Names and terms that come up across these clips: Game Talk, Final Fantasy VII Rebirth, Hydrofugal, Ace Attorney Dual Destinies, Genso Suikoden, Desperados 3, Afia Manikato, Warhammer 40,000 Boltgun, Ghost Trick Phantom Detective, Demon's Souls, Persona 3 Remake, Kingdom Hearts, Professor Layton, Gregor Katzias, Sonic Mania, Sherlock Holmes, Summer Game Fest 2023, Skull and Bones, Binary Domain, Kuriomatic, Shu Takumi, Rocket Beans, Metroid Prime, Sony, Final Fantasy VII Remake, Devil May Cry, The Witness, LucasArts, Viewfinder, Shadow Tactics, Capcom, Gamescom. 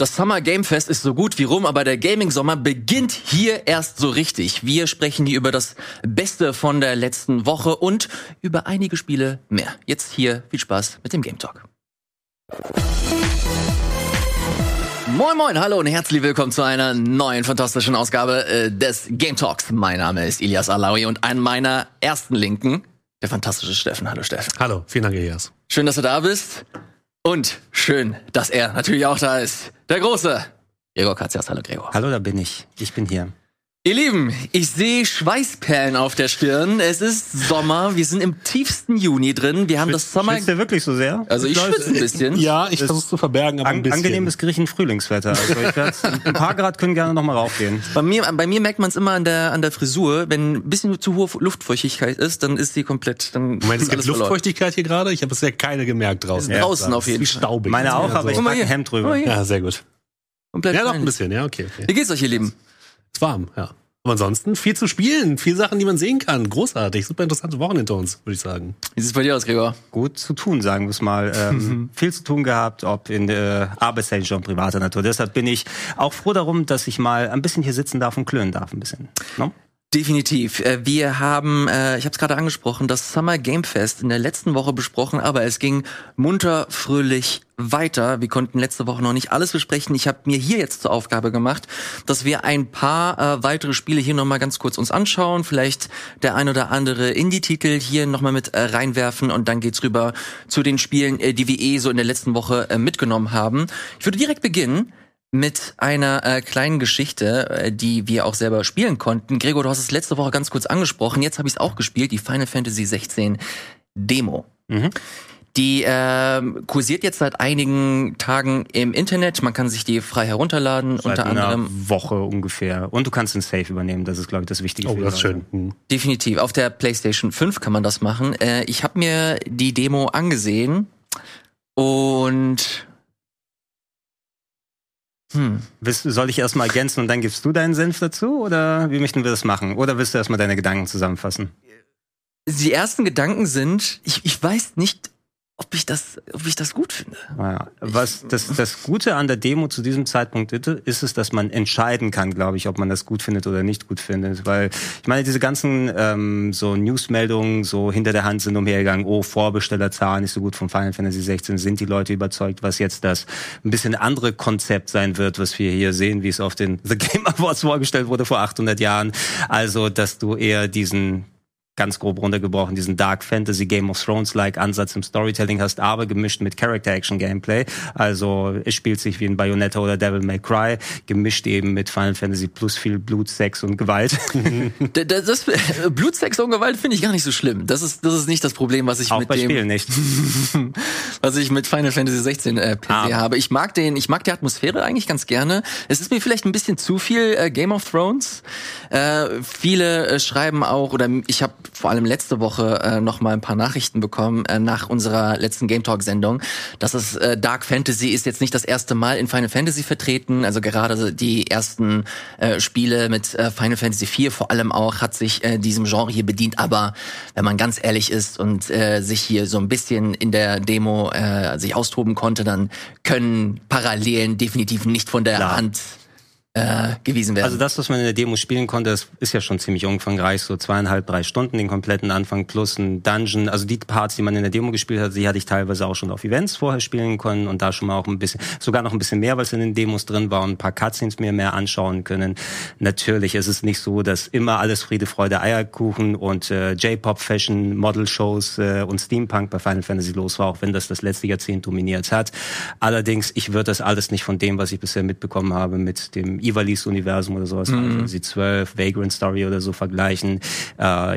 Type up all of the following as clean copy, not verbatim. Das Summer Game Fest ist so gut wie rum, aber der Gaming-Sommer beginnt hier erst so richtig. Wir sprechen hier über das Beste von der letzten Woche und über einige Spiele mehr. Jetzt hier viel Spaß mit dem Game Talk. Moin Moin, hallo und herzlich willkommen zu einer neuen fantastischen Ausgabe des Game Talks. Mein Name ist Ilias Alawi und an meiner ersten Linken der fantastische Steffen. Hallo Steffen. Hallo, vielen Dank Ilias. Schön, dass du da bist. Und schön, dass er natürlich auch da ist. Der Große, Gregor Katzias. Hallo Gregor. Hallo, da bin ich. Ich bin hier. Ihr Lieben, ich sehe Schweißperlen auf der Stirn. Es ist Sommer. Wir sind im tiefsten Juni drin. Wir haben das Sommer... Schwitzt der wirklich so sehr? Also ich schwitze ein bisschen. Ja, ich versuche es zu verbergen, aber ein bisschen. Angenehmes Griechen Frühlingswetter. Also ein paar Grad können gerne nochmal raufgehen. Bei mir merkt man es immer an der Frisur. Wenn ein bisschen zu hohe Luftfeuchtigkeit ist, dann ist sie komplett... Dann Moment, es gibt Luftfeuchtigkeit hier gerade? Ich habe bisher keine gemerkt draußen. Ja, draußen auf jeden Fall. Staubig. Meine auch, aber ich packe ein Hemd drüber. Ja, sehr gut. Komplett ja, doch ein bisschen. Ja, okay. Wie geht's euch, ihr Lieben? Ist warm, ja. Aber ansonsten viel zu spielen, viele Sachen, die man sehen kann. Großartig, super interessante Wochen hinter uns, würde ich sagen. Wie sieht es bei dir aus, Gregor? Gut zu tun, sagen wir es mal. Viel zu tun gehabt, ob in arbeitstätiger und privater Natur. Deshalb bin ich auch froh darum, dass ich mal ein bisschen hier sitzen darf und klönen darf ein bisschen. No? Definitiv. Wir haben, ich habe es gerade angesprochen, das Summer Game Fest in der letzten Woche besprochen, aber es ging munter, fröhlich weiter. Wir konnten letzte Woche noch nicht alles besprechen. Ich habe mir hier jetzt zur Aufgabe gemacht, dass wir ein paar weitere Spiele hier nochmal ganz kurz uns anschauen. Vielleicht der ein oder andere Indie-Titel hier nochmal mit reinwerfen und dann geht's rüber zu den Spielen, die wir so in der letzten Woche mitgenommen haben. Ich würde direkt beginnen mit einer kleinen Geschichte, die wir auch selber spielen konnten. Gregor, du hast es letzte Woche ganz kurz angesprochen. Jetzt habe ich es auch gespielt, die Final Fantasy 16 Demo. Mhm. Die kursiert jetzt seit einigen Tagen im Internet. Man kann sich die frei herunterladen. Seit unter anderem einer Woche ungefähr. Und du kannst den Save übernehmen. Das ist, glaube ich, das Wichtige. Oh, das ist schön. Mhm. Definitiv. Auf der PlayStation 5 kann man das machen. Ich habe mir die Demo angesehen und... Soll ich erstmal ergänzen und dann gibst du deinen Senf dazu? Oder wie möchten wir das machen? Oder willst du erstmal deine Gedanken zusammenfassen? Die ersten Gedanken sind, ich weiß nicht, ob ich das gut finde. Naja, was das Gute an der Demo zu diesem Zeitpunkt ist, dass man entscheiden kann, glaube ich, ob man das gut findet oder nicht gut findet. Weil, ich meine, diese ganzen so Newsmeldungen so hinter der Hand sind umhergegangen. Oh, Vorbestellerzahlen nicht so gut von Final Fantasy 16. Sind die Leute überzeugt, was jetzt das ein bisschen andere Konzept sein wird, was wir hier sehen, wie es auf den The Game Awards vorgestellt wurde vor 800 Jahren. Also, dass du eher diesen... ganz grob runtergebrochen, diesen Dark Fantasy Game of Thrones-like Ansatz im Storytelling hast, aber gemischt mit Character-Action-Gameplay. Also es spielt sich wie ein Bayonetta oder Devil May Cry, gemischt eben mit Final Fantasy plus viel Blut, Sex und Gewalt. Das Blut, Sex und Gewalt finde ich gar nicht so schlimm. Das ist nicht das Problem, was ich auch mit bei dem... Spielen nicht. Was ich mit Final Fantasy 16 PC habe. Ich mag die Atmosphäre eigentlich ganz gerne. Es ist mir vielleicht ein bisschen zu viel Game of Thrones. Viele schreiben auch, oder ich habe vor allem letzte Woche noch mal ein paar Nachrichten bekommen nach unserer letzten Game Talk Sendung, dass es Dark Fantasy ist jetzt nicht das erste Mal in Final Fantasy vertreten, also gerade die ersten Spiele mit Final Fantasy 4 vor allem auch hat sich diesem Genre hier bedient, aber wenn man ganz ehrlich ist und sich hier so ein bisschen in der Demo sich austoben konnte, dann können Parallelen definitiv nicht von der Hand gewiesen werden. Also das, was man in der Demo spielen konnte, das ist ja schon ziemlich umfangreich, so 2,5, 3 Stunden, den kompletten Anfang plus ein Dungeon. Also die Parts, die man in der Demo gespielt hat, die hatte ich teilweise auch schon auf Events vorher spielen können und da schon mal auch ein bisschen, sogar noch ein bisschen mehr, weil es in den Demos drin war und ein paar Cutscenes mehr anschauen können. Natürlich ist es nicht so, dass immer alles Friede, Freude, Eierkuchen und J-Pop, Fashion, Model-Shows und Steampunk bei Final Fantasy los war, auch wenn das letzte Jahrzehnt dominiert hat. Allerdings, ich würde das alles nicht von dem, was ich bisher mitbekommen habe, mit dem Ivalice-Universum oder sowas, Fantasy 12, Vagrant Story oder so vergleichen.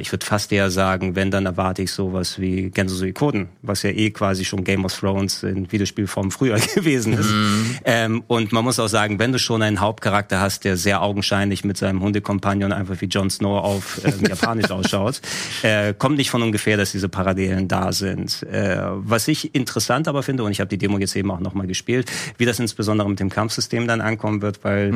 Ich würde fast eher sagen, wenn, dann erwarte ich sowas wie Genso Suikoden, was ja quasi schon Game of Thrones in Videospielform früher gewesen ist. Und man muss auch sagen, wenn du schon einen Hauptcharakter hast, der sehr augenscheinlich mit seinem Hundekompagnon einfach wie Jon Snow auf Japanisch ausschaut, kommt nicht von ungefähr, dass diese Parallelen da sind. Was ich interessant aber finde, und ich habe die Demo jetzt eben auch nochmal gespielt, wie das insbesondere mit dem Kampfsystem dann ankommen wird, weil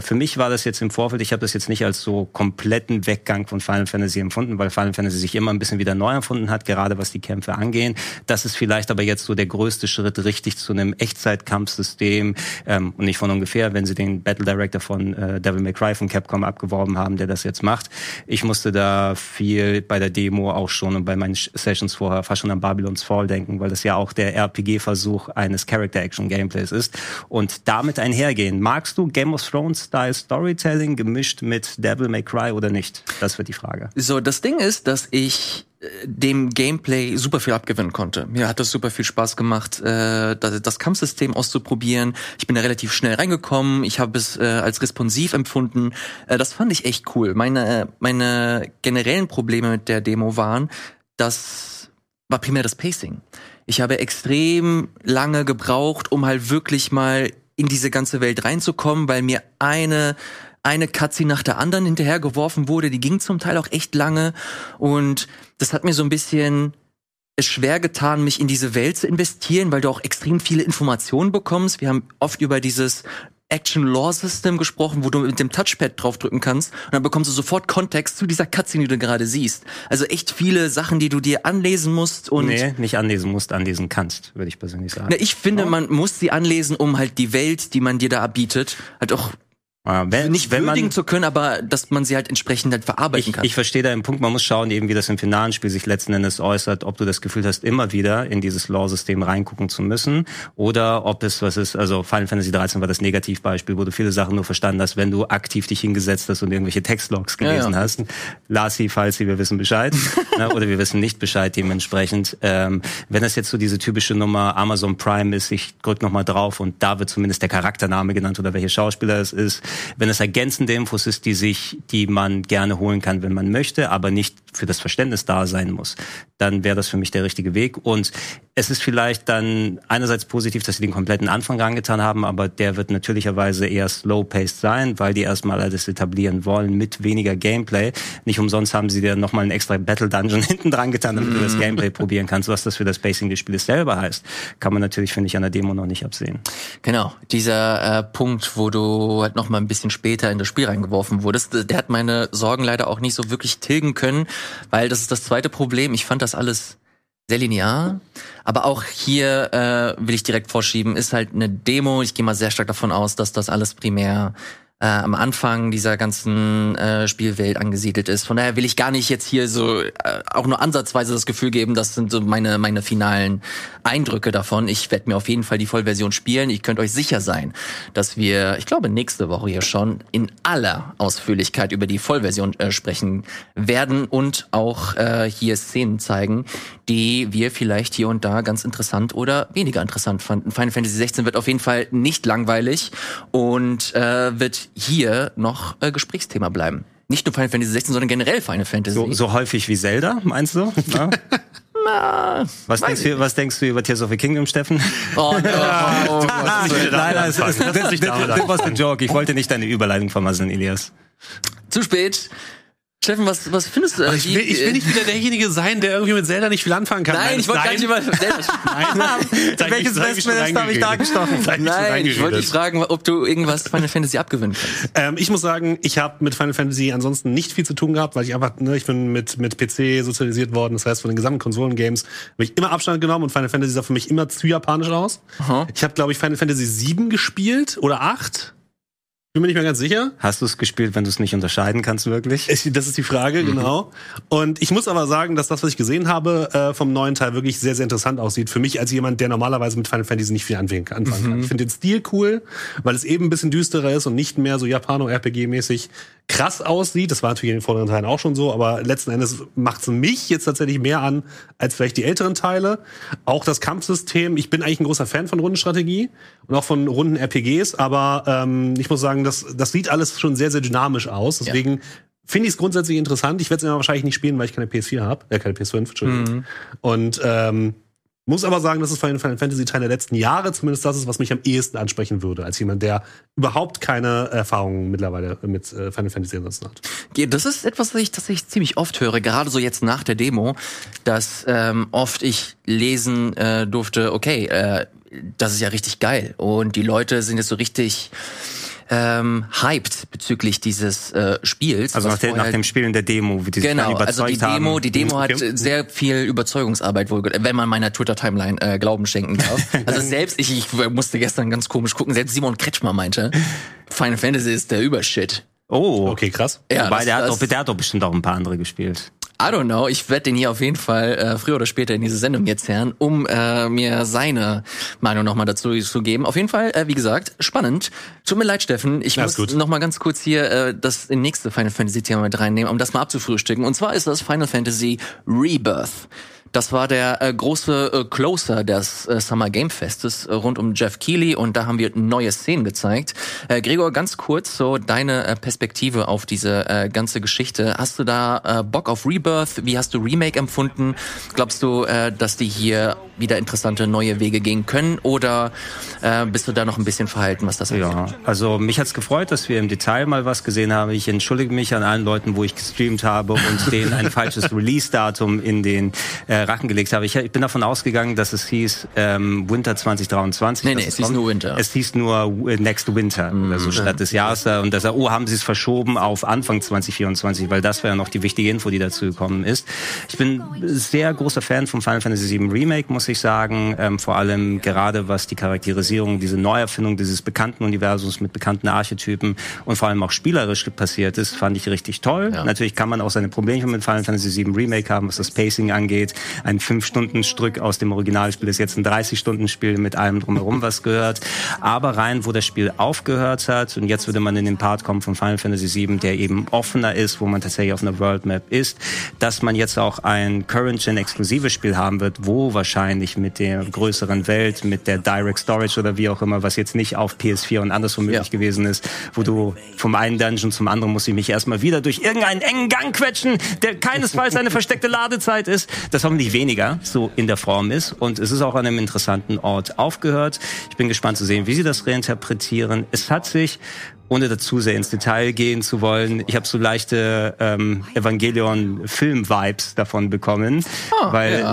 Für mich war das jetzt im Vorfeld, ich habe das jetzt nicht als so kompletten Weggang von Final Fantasy empfunden, weil Final Fantasy sich immer ein bisschen wieder neu erfunden hat, gerade was die Kämpfe angehen. Das ist vielleicht aber jetzt so der größte Schritt richtig zu einem Echtzeitkampfsystem, und nicht von ungefähr, wenn sie den Battle Director von Devil May Cry von Capcom abgeworben haben, der das jetzt macht. Ich musste da viel bei der Demo auch schon und bei meinen Sessions vorher fast schon an Babylon's Fall denken, weil das ja auch der RPG-Versuch eines Character-Action-Gameplays ist und damit einhergehen. Magst du Game of Thrones-Style Storytelling gemischt mit Devil May Cry oder nicht? Das wird die Frage. So, das Ding ist, dass ich dem Gameplay super viel abgewinnen konnte. Mir hat das super viel Spaß gemacht, das Kampfsystem auszuprobieren. Ich bin da relativ schnell reingekommen. Ich habe es als responsiv empfunden. Das fand ich echt cool. Meine generellen Probleme mit der Demo waren, das war primär das Pacing. Ich habe extrem lange gebraucht, um halt wirklich mal in diese ganze Welt reinzukommen, weil mir eine Cutscene nach der anderen hinterhergeworfen wurde. Die ging zum Teil auch echt lange. Und das hat mir so ein bisschen es schwer getan, mich in diese Welt zu investieren, weil du auch extrem viele Informationen bekommst. Wir haben oft über dieses Action-Lore-System gesprochen, wo du mit dem Touchpad draufdrücken kannst und dann bekommst du sofort Kontext zu dieser Cutscene, die du gerade siehst. Also echt viele Sachen, die du dir anlesen musst und... Nee, nicht anlesen musst, anlesen kannst, würde ich persönlich sagen. Na, ich finde, man muss sie anlesen, um halt die Welt, die man dir da bietet, halt auch... Nicht würdigen zu können, aber dass man sie halt entsprechend halt verarbeiten kann. Ich verstehe da den Punkt, man muss schauen, eben wie das im finalen Spiel sich letzten Endes äußert, ob du das Gefühl hast, immer wieder in dieses Lore-System reingucken zu müssen oder ob es was ist, also Final Fantasy 13 war das Negativbeispiel, wo du viele Sachen nur verstanden hast, wenn du aktiv dich hingesetzt hast und irgendwelche Textlogs gelesen hast. Lassi, Falsi, wir wissen Bescheid oder wir wissen nicht Bescheid dementsprechend. Wenn das jetzt so diese typische Nummer Amazon Prime ist, ich drück nochmal drauf und da wird zumindest der Charaktername genannt oder welcher Schauspieler es ist, wenn es ergänzende Infos ist, die man gerne holen kann, wenn man möchte, aber nicht für das Verständnis da sein muss, dann wäre das für mich der richtige Weg. Und es ist vielleicht dann einerseits positiv, dass sie den kompletten Anfang rangetan haben, aber der wird natürlicherweise eher slow-paced sein, weil die erstmal alles etablieren wollen mit weniger Gameplay. Nicht umsonst haben sie dir nochmal einen extra Battle-Dungeon hinten dran getan, damit du das Gameplay probieren kannst. Was das für das Pacing des Spieles selber heißt, kann man natürlich, finde ich, an der Demo noch nicht absehen. Genau, dieser Punkt, wo du halt nochmal ein bisschen später in das Spiel reingeworfen wurdest, der hat meine Sorgen leider auch nicht so wirklich tilgen können, weil das ist das zweite Problem. Ich fand das alles sehr linear, aber auch hier will ich direkt vorschieben, ist halt eine Demo. Ich gehe mal sehr stark davon aus, dass das alles primär am Anfang dieser ganzen Spielwelt angesiedelt ist. Von daher will ich gar nicht jetzt hier so auch nur ansatzweise das Gefühl geben, das sind so meine finalen Eindrücke davon. Ich werde mir auf jeden Fall die Vollversion spielen. Ihr könnt euch sicher sein, dass wir, ich glaube, nächste Woche hier schon in aller Ausführlichkeit über die Vollversion sprechen werden und auch hier Szenen zeigen, die wir vielleicht hier und da ganz interessant oder weniger interessant fanden. Final Fantasy 16 wird auf jeden Fall nicht langweilig und wird hier noch Gesprächsthema bleiben. Nicht nur Final Fantasy 16, sondern generell Final Fantasy. So häufig wie Zelda, meinst du? Ja. Na, was denkst du über Tears of the Kingdom, Steffen? Oh, no. Nein, das war ein Joke. Ich wollte nicht deine Überleitung vermasseln, Elias. Zu spät. Steffen, was findest du? Ich will nicht wieder derjenige sein, der irgendwie mit Zelda nicht viel anfangen kann. Nein, ich wollte gar nicht über Zelda sprechen. Welches Westminster habe ich da gestochen? Nein, ich wollte dich fragen, ob du irgendwas Final Fantasy abgewinnen kannst. Ich muss sagen, ich habe mit Final Fantasy ansonsten nicht viel zu tun gehabt, weil ich einfach, ich bin mit PC sozialisiert worden. Das heißt, von den gesamten Konsolengames habe ich immer Abstand genommen und Final Fantasy sah für mich immer zu japanisch aus. Aha. Ich habe, glaube ich, Final Fantasy VII gespielt oder 8. Bin mir nicht mehr ganz sicher. Hast du es gespielt, wenn du es nicht unterscheiden kannst, wirklich? Das ist die Frage, genau. Und ich muss aber sagen, dass das, was ich gesehen habe, vom neuen Teil wirklich sehr, sehr interessant aussieht. Für mich als jemand, der normalerweise mit Final Fantasy nicht viel anfangen kann. Ich finde den Stil cool, weil es eben ein bisschen düsterer ist und nicht mehr so Japano-RPG-mäßig krass aussieht. Das war natürlich in den vorderen Teilen auch schon so, aber letzten Endes macht es mich jetzt tatsächlich mehr an, als vielleicht die älteren Teile. Auch das Kampfsystem. Ich bin eigentlich ein großer Fan von Rundenstrategie und auch von Runden-RPGs, aber ich muss sagen, das sieht alles schon sehr, sehr dynamisch aus. Deswegen finde ich es grundsätzlich interessant. Ich werde es wahrscheinlich nicht spielen, weil ich keine PS4 habe. Keine PS5, Entschuldigung. Und muss aber sagen, dass es Final Fantasy Teil der letzten Jahre zumindest das ist, was mich am ehesten ansprechen würde, als jemand, der überhaupt keine Erfahrungen mittlerweile mit Final Fantasy ansonsten hat. Das ist etwas, das ich ziemlich oft höre, gerade so jetzt nach der Demo, dass oft ich lesen durfte, okay, das ist ja richtig geil. Und die Leute sind jetzt so richtig hyped bezüglich dieses Spiels. Also nach dem Spielen der Demo, wie die sich dann überzeugt haben. Genau, also die Demo hat sehr viel Überzeugungsarbeit wohl, wenn man meiner Twitter-Timeline Glauben schenken darf. Also selbst, ich musste gestern ganz komisch gucken, selbst Simon Kretschmer meinte, Final Fantasy ist der Übershit. Oh, okay, krass. Ja, wobei, der hat doch bestimmt auch ein paar andere gespielt. I don't know, ich werde den hier auf jeden Fall früher oder später in diese Sendung jetzt herren, um mir seine Meinung nochmal dazu zu geben. Auf jeden Fall, wie gesagt, spannend. Tut mir leid, Steffen, ich muss nochmal ganz kurz hier das nächste Final Fantasy-Thema mit reinnehmen, um das mal abzufrühstücken. Und zwar ist das Final Fantasy Rebirth. Das war der große Closer des Summer Game Festes rund um Jeff Keighley, und da haben wir neue Szenen gezeigt. Gregor, ganz kurz so deine Perspektive auf diese ganze Geschichte. Hast du da Bock auf Rebirth? Wie hast du Remake empfunden? Glaubst du, dass die hier wieder interessante neue Wege gehen können, oder bist du da noch ein bisschen verhalten, was das heißt? Ja, also mich hat's gefreut, dass wir im Detail mal was gesehen haben. Ich entschuldige mich an allen Leuten, wo ich gestreamt habe und denen ein falsches Release-Datum in den Rachen gelegt habe. Ich bin davon ausgegangen, dass es hieß Winter 2023. Nee, es hieß nur Winter. Es hieß nur Next Winter, also statt des Jahres. Und das, haben sie es verschoben auf Anfang 2024, weil das wäre ja noch die wichtige Info, die dazu gekommen ist. Ich bin sehr großer Fan vom Final Fantasy VII Remake, muss ich sagen. Vor allem gerade was die Charakterisierung, diese Neuerfindung dieses bekannten Universums mit bekannten Archetypen und vor allem auch spielerisch passiert ist, fand ich richtig toll. Ja. Natürlich kann man auch seine Probleme mit Final Fantasy VII Remake haben, was das Pacing angeht. Ein 5-Stunden-Stück aus dem Originalspiel ist jetzt ein 30-Stunden-Spiel mit allem drumherum, was gehört. Aber rein, wo das Spiel aufgehört hat, und jetzt würde man in den Part kommen von Final Fantasy VII, der eben offener ist, wo man tatsächlich auf einer World Map ist, dass man jetzt auch ein Current-Gen-exklusives Spiel haben wird, wo wahrscheinlich mit der größeren Welt, mit der Direct Storage oder wie auch immer, was jetzt nicht auf PS4 und anderswo möglich gewesen ist, wo du vom einen Dungeon zum anderen musst, ich mich erstmal wieder durch irgendeinen engen Gang quetschen, der keinesfalls eine versteckte Ladezeit ist. Das haben nicht weniger so in der Form ist, und es ist auch an einem interessanten Ort aufgehört. Ich bin gespannt zu sehen, wie sie das reinterpretieren. Es hat sich, ohne dazu sehr ins Detail gehen zu wollen, ich habe so leichte Evangelion-Film-Vibes davon bekommen,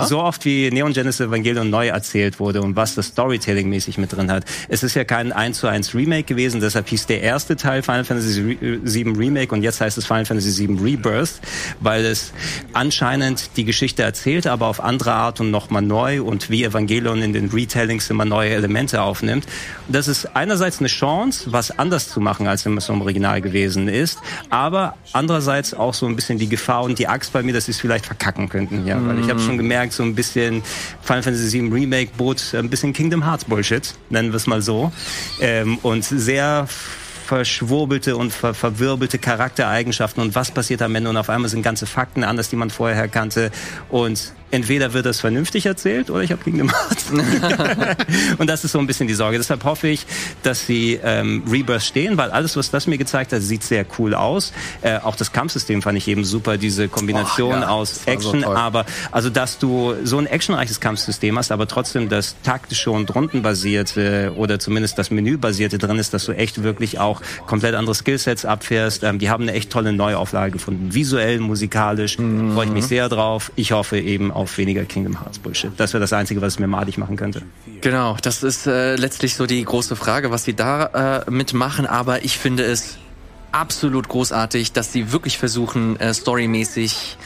so oft wie Neon Genesis Evangelion neu erzählt wurde und was das Storytelling-mäßig mit drin hat. Es ist ja kein 1:1 Remake gewesen, deshalb hieß der erste Teil Final Fantasy VII Remake und jetzt heißt es Final Fantasy VII Rebirth, weil es anscheinend die Geschichte erzählt, aber auf andere Art und nochmal neu, und wie Evangelion in den Retellings immer neue Elemente aufnimmt. Das ist einerseits eine Chance, was anders zu machen, als wenn es im Original gewesen ist. Aber andererseits auch so ein bisschen die Gefahr und die Angst bei mir, dass sie es vielleicht verkacken könnten. Ja, weil ich habe schon gemerkt, so ein bisschen Final Fantasy VII Remake bot ein bisschen Kingdom Hearts Bullshit, nennen wir es mal so. Und sehr verschwurbelte und verwirbelte Charaktereigenschaften und was passiert am Ende, und auf einmal sind ganze Fakten anders, die man vorher kannte, und entweder wird das vernünftig erzählt oder ich habe Kingdom Hearts. Und das ist so ein bisschen die Sorge. Deshalb hoffe ich, dass sie Rebirth stehen, weil alles, was das mir gezeigt hat, sieht sehr cool aus. Auch das Kampfsystem fand ich eben super, diese Kombination aus Action, so dass du so ein actionreiches Kampfsystem hast, aber trotzdem das taktische und rundenbasierte oder zumindest das menübasierte drin ist, dass du echt wirklich auch komplett andere Skillsets abfährst. Die haben eine echt tolle Neuauflage gefunden. Visuell, musikalisch, freue ich mich sehr drauf. Ich hoffe eben auf weniger Kingdom Hearts Bullshit. Das wäre das Einzige, was es mir madig machen könnte. Genau, das ist letztlich so die große Frage, was sie da mitmachen, aber ich finde es absolut großartig, dass sie wirklich versuchen, storymäßig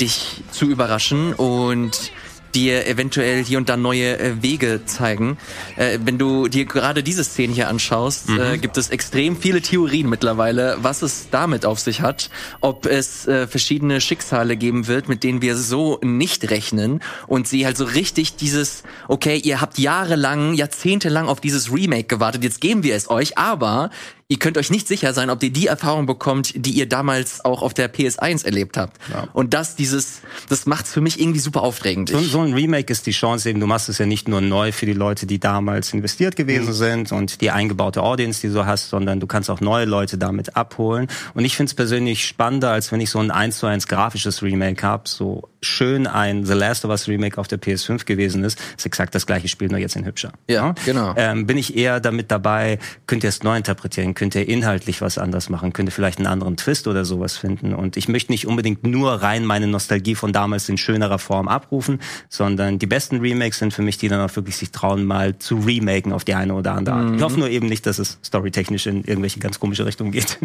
dich zu überraschen und dir eventuell hier und da neue Wege zeigen. Wenn du dir gerade diese Szenen hier anschaust, gibt es extrem viele Theorien mittlerweile, was es damit auf sich hat, ob es verschiedene Schicksale geben wird, mit denen wir so nicht rechnen, und sie halt so richtig dieses, okay, ihr habt jahrelang, jahrzehntelang auf dieses Remake gewartet, jetzt geben wir es euch, aber ihr könnt euch nicht sicher sein, ob ihr die Erfahrung bekommt, die ihr damals auch auf der PS1 erlebt habt. Ja. Und das macht's für mich irgendwie super aufregend. So ein Remake ist die Chance eben, du machst es ja nicht nur neu für die Leute, die damals investiert gewesen sind und die eingebaute Audience, die du hast, sondern du kannst auch neue Leute damit abholen. Und ich find's persönlich spannender, als wenn ich so ein 1:1 grafisches Remake hab, so schön ein The Last of Us Remake auf der PS5 gewesen ist. Ist exakt das gleiche Spiel, nur jetzt in hübscher. Ja, genau. Bin ich eher damit dabei, könnt ihr es neu interpretieren, könnte er inhaltlich was anders machen, könnte vielleicht einen anderen Twist oder sowas finden. Und ich möchte nicht unbedingt nur rein meine Nostalgie von damals in schönerer Form abrufen, sondern die besten Remakes sind für mich, die dann auch wirklich sich trauen, mal zu remaken auf die eine oder andere Art. Mhm. Ich hoffe nur eben nicht, dass es storytechnisch in irgendwelche ganz komische Richtungen geht.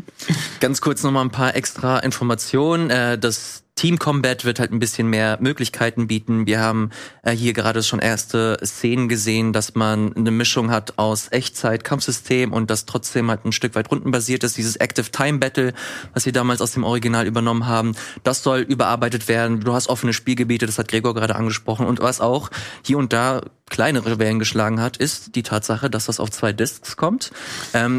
Ganz kurz nochmal ein paar extra Informationen. Das Team Combat wird halt ein bisschen mehr Möglichkeiten bieten. Wir haben hier gerade schon erste Szenen gesehen, dass man eine Mischung hat aus Echtzeit-Kampfsystem und das trotzdem halt ein Stück weit rundenbasiert ist. Dieses Active Time Battle, was sie damals aus dem Original übernommen haben, das soll überarbeitet werden. Du hast offene Spielgebiete, das hat Gregor gerade angesprochen. Und was auch hier und da kleinere Wellen geschlagen hat, ist die Tatsache, dass das auf 2 Discs kommt.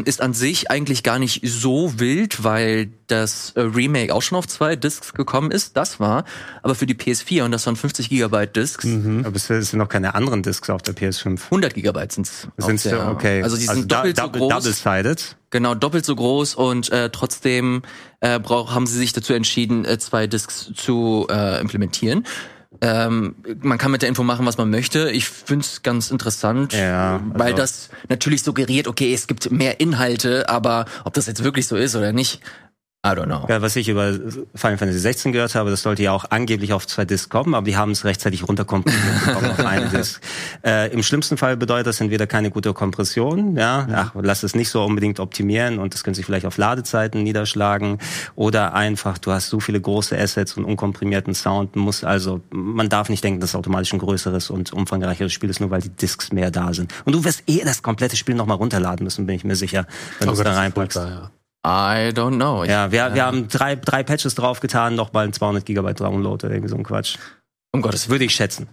Ist an sich eigentlich gar nicht so wild, weil das Remake auch schon auf 2 Discs gekommen ist. Das war aber für die PS4 und das waren 50 Gigabyte Discs. Mhm. Aber es sind noch keine anderen Discs auf der PS5. 100 Gigabyte sind's. Sind's der, okay. Also die sind doppelt so groß. Double-sided. Genau, doppelt so groß und trotzdem haben sie sich dazu entschieden, 2 Discs zu implementieren. Man kann mit der Info machen, was man möchte. Ich find's ganz interessant, ja, also weil das natürlich suggeriert, okay, es gibt mehr Inhalte, aber ob das jetzt wirklich so ist oder nicht, I don't know. Ja, was ich über Final Fantasy 16 gehört habe, das sollte ja auch angeblich auf 2 Discs kommen, aber die haben es rechtzeitig runterkomprimiert bekommen auf 1 Disc. Im schlimmsten Fall bedeutet das entweder keine gute Kompression, ja, ach, lass es nicht so unbedingt optimieren und das können sich vielleicht auf Ladezeiten niederschlagen oder einfach, du hast so viele große Assets und unkomprimierten Sound, man darf nicht denken, dass es automatisch ein größeres und umfangreicheres Spiel ist, nur weil die Discs mehr da sind. Und du wirst das komplette Spiel nochmal runterladen müssen, bin ich mir sicher, wenn du es da reinpackst. I don't know. Ja, wir haben drei Patches draufgetan, nochmal ein 200 Gigabyte Download oder irgendwie so ein Quatsch. Um Gottes, würde ich schätzen.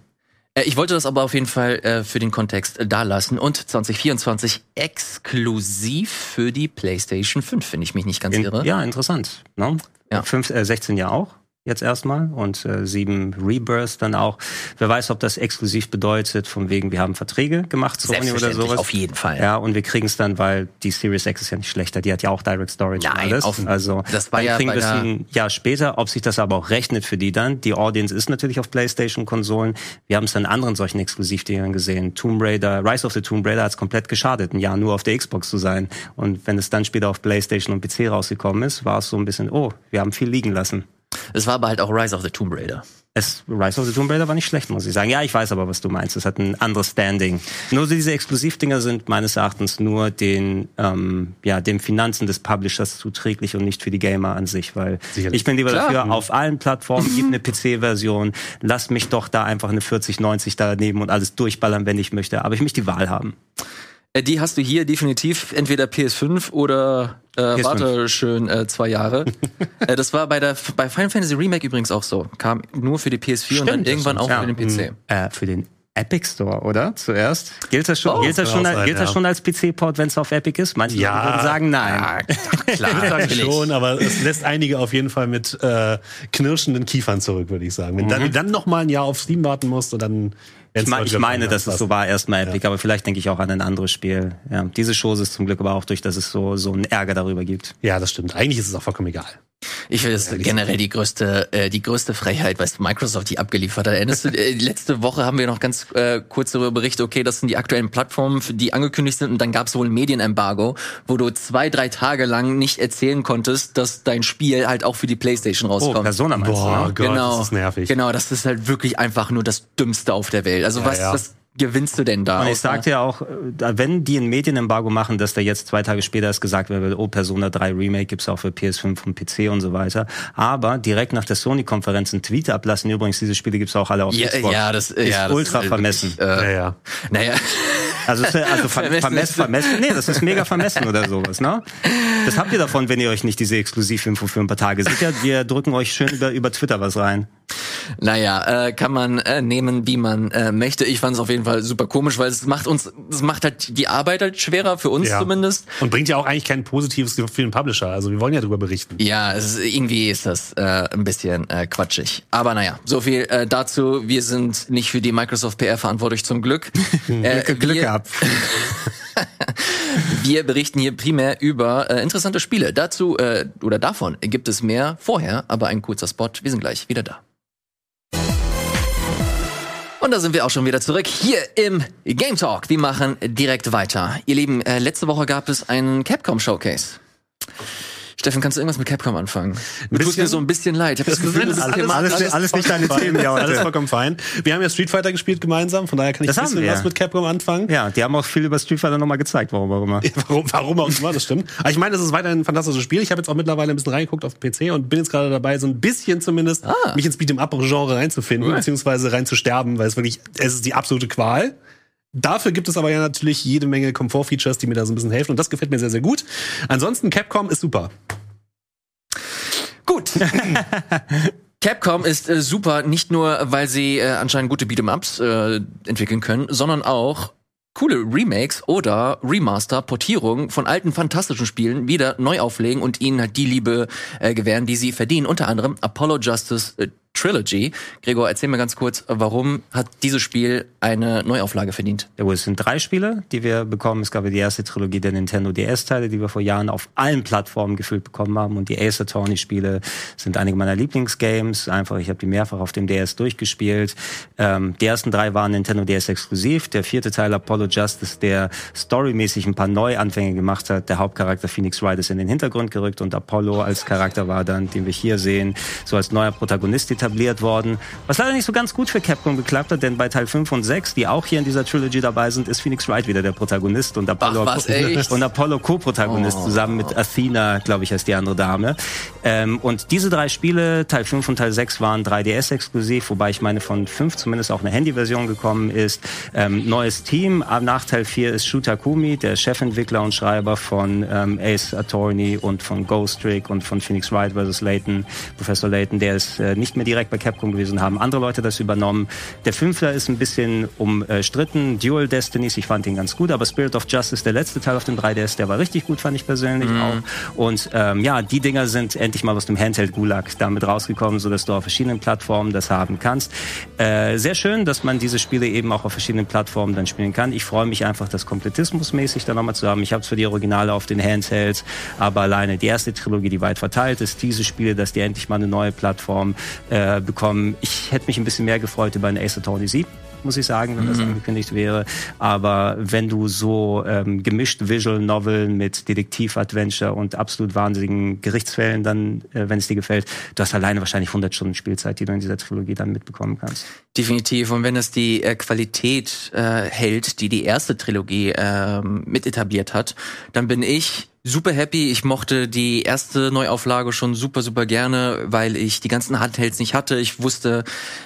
Ich wollte das aber auf jeden Fall für den Kontext da lassen und 2024 exklusiv für die PlayStation 5, wenn ich mich nicht ganz irre. Ja, interessant. Ne? Ja. 16 ja auch. Jetzt erstmal und 7 Rebirth dann auch. Wer weiß, ob das exklusiv bedeutet, von wegen, wir haben Verträge gemacht, Sony oder sowas. Auf jeden Fall. Ja, und wir kriegen es dann, weil die Series X ist ja nicht schlechter, die hat ja auch Direct Storage und alles. Also das war ja kriegen wir es ein Jahr später, ob sich das aber auch rechnet für die dann. Die Audience ist natürlich auf PlayStation-Konsolen. Wir haben es an anderen solchen Exklusivdingern gesehen. Tomb Raider, Rise of the Tomb Raider hat es komplett geschadet, ein Jahr nur auf der Xbox zu sein. Und wenn es dann später auf PlayStation und PC rausgekommen ist, war es so ein bisschen, wir haben viel liegen lassen. Es war aber halt auch Rise of the Tomb Raider. Rise of the Tomb Raider war nicht schlecht, muss ich sagen. Ja, ich weiß aber, was du meinst. Es hat ein anderes Standing. Nur diese Exklusivdinger sind meines Erachtens nur den den Finanzen des Publishers zuträglich und nicht für die Gamer an sich, weil sicherlich. Ich bin lieber dafür, auf allen Plattformen gibt eine PC-Version, lass mich doch da einfach eine 4090 daneben und alles durchballern, wenn ich möchte. Aber ich möchte die Wahl haben. Die hast du hier definitiv entweder PS5 oder PS5. Warte schön 2 Jahre. Das war bei Final Fantasy Remake übrigens auch so. Kam nur für die PS4 und dann irgendwann auch für den PC. Für den Epic Store, oder? Zuerst. Gilt das schon als PC-Port, wenn es auf Epic ist? Manche würden sagen, nein. Ja, klar, schon, aber es lässt einige auf jeden Fall mit knirschenden Kiefern zurück, würde ich sagen. Wenn du dann nochmal ein Jahr auf Steam warten musst und dann... Ich meine, dass es so war, erstmal Epic, aber vielleicht denke ich auch an ein anderes Spiel. Ja, diese Chose ist zum Glück aber auch durch, dass es so einen Ärger darüber gibt. Ja, das stimmt. Eigentlich ist es auch vollkommen egal. Ich finde, das ist generell die größte Frechheit, was Microsoft die abgeliefert hat. Erinnerst du, letzte Woche haben wir noch ganz kurz darüber berichtet, okay, das sind die aktuellen Plattformen, die angekündigt sind und dann gab es wohl ein Medienembargo, wo du 2-3 Tage lang nicht erzählen konntest, dass dein Spiel halt auch für die PlayStation rauskommt. Oh, Persona meinst du? Boah, Gott, genau, das ist nervig. Genau, das ist halt wirklich einfach nur das Dümmste auf der Welt. Also was gewinnst du denn da? Und ich sagte ja auch, wenn die ein Medienembargo machen, dass da jetzt 2 Tage später erst gesagt wird, Persona 3 Remake gibt's auch für PS5 und PC und so weiter. Aber direkt nach der Sony-Konferenz einen Tweet ablassen, übrigens, diese Spiele gibt's auch alle auf Xbox. Ja, das ist ultra vermessen. Naja. Also vermessen. Nee, das ist mega vermessen oder sowas, ne? Das habt ihr davon, wenn ihr euch nicht diese Exklusivinfo für ein paar Tage sichert. Wir drücken euch schön über Twitter was rein. Naja, kann man nehmen, wie man möchte. Ich fand es auf jeden Fall super komisch, weil es macht halt die Arbeit halt schwerer, für uns zumindest. Und bringt ja auch eigentlich kein positives für den Publisher. Also wir wollen ja drüber berichten. Ja, irgendwie ist das ein bisschen quatschig. Aber naja, so viel dazu. Wir sind nicht für die Microsoft PR verantwortlich, zum Glück. Glück gehabt. Wir berichten hier primär über interessante Spiele. Dazu oder davon gibt es mehr vorher, aber ein kurzer Spot. Wir sind gleich wieder da. Und da sind wir auch schon wieder zurück hier im Game Talk. Wir machen direkt weiter. Ihr Lieben, letzte Woche gab es einen Capcom-Showcase. Steffen, kannst du irgendwas mit Capcom anfangen? Tut mir so ein bisschen leid. Ich hab das Gefühl, das ist alles nicht deine Themen. Ja, alles vollkommen fein. Wir haben ja Street Fighter gespielt gemeinsam, von daher kann ich ein bisschen was mit Capcom anfangen. Ja, die haben auch viel über Street Fighter nochmal gezeigt, warum auch immer, das stimmt. Aber ich meine, das ist weiterhin ein fantastisches Spiel. Ich habe jetzt auch mittlerweile ein bisschen reingeguckt auf den PC und bin jetzt gerade dabei, so ein bisschen zumindest mich ins Beat'em-up-Genre reinzufinden, beziehungsweise reinzusterben, weil es ist die absolute Qual. Dafür gibt es aber ja natürlich jede Menge Komfortfeatures, die mir da so ein bisschen helfen. Und das gefällt mir sehr, sehr gut. Ansonsten, Capcom ist super. Gut. Capcom ist super, nicht nur, weil sie anscheinend gute Beat'em-Ups entwickeln können, sondern auch coole Remakes oder Remaster, Portierungen von alten fantastischen Spielen wieder neu auflegen und ihnen halt die Liebe gewähren, die sie verdienen. Unter anderem Apollo Justice Trilogy. Gregor, erzähl mir ganz kurz, warum hat dieses Spiel eine Neuauflage verdient? Ja, es sind 3 Spiele, die wir bekommen. Es gab ja die erste Trilogie der Nintendo DS-Teile, die wir vor Jahren auf allen Plattformen gefühlt bekommen haben. Und die Ace Attorney-Spiele sind einige meiner Lieblingsgames. Einfach, ich habe die mehrfach auf dem DS durchgespielt. Die ersten 3 waren Nintendo DS exklusiv. Der 4. Teil, Apollo Justice, der storymäßig ein paar Neuanfänge gemacht hat. Der Hauptcharakter Phoenix Wright ist in den Hintergrund gerückt und Apollo als Charakter war dann, den wir hier sehen, so als neuer Protagonist etabliert worden. Was leider nicht so ganz gut für Capcom geklappt hat, denn bei Teil 5 und 6, die auch hier in dieser Trilogy dabei sind, ist Phoenix Wright wieder der Protagonist und Apollo Co-Protagonist zusammen mit Athena, glaube ich, heißt die andere Dame. Und diese 3 Spiele, Teil 5 und Teil 6, waren 3DS exklusiv, wobei ich meine, von 5 zumindest auch eine Handy-Version gekommen ist. Neues Team, nach Teil 4 ist Shu Takumi, der Chefentwickler und Schreiber von Ace Attorney und von Ghost Trick und von Phoenix Wright vs. Layton, Professor Layton, der ist nicht mehr direkt bei Capcom gewesen, haben andere Leute das übernommen. Der 5er ist ein bisschen umstritten. Dual Destinies, ich fand den ganz gut, aber Spirit of Justice, der letzte Teil auf dem 3DS, der war richtig gut, fand ich persönlich auch. Und die Dinger sind endlich mal aus dem Handheld-Gulag damit rausgekommen, sodass du auf verschiedenen Plattformen das haben kannst. Sehr schön, dass man diese Spiele eben auch auf verschiedenen Plattformen dann spielen kann. Ich freue mich einfach, das komplettismusmäßig dann nochmal zu haben. Ich habe zwar die Originale auf den Handhelds, aber alleine die erste Trilogie, die weit verteilt ist, diese Spiele, dass die endlich mal eine neue Plattform bekommen. Ich hätte mich ein bisschen mehr gefreut über einen Ace Attorney 7, muss ich sagen, wenn das angekündigt wäre. Aber wenn du so gemischt Visual Novel mit Detektiv-Adventure und absolut wahnsinnigen Gerichtsfällen dann, wenn es dir gefällt, du hast alleine wahrscheinlich 100 Stunden Spielzeit, die du in dieser Trilogie dann mitbekommen kannst. Definitiv. Und wenn es die Qualität hält, die die erste Trilogie mit etabliert hat, dann bin ich super happy. Ich mochte die erste Neuauflage schon super, super gerne, weil ich die ganzen Handhelds nicht hatte. Ich wusste,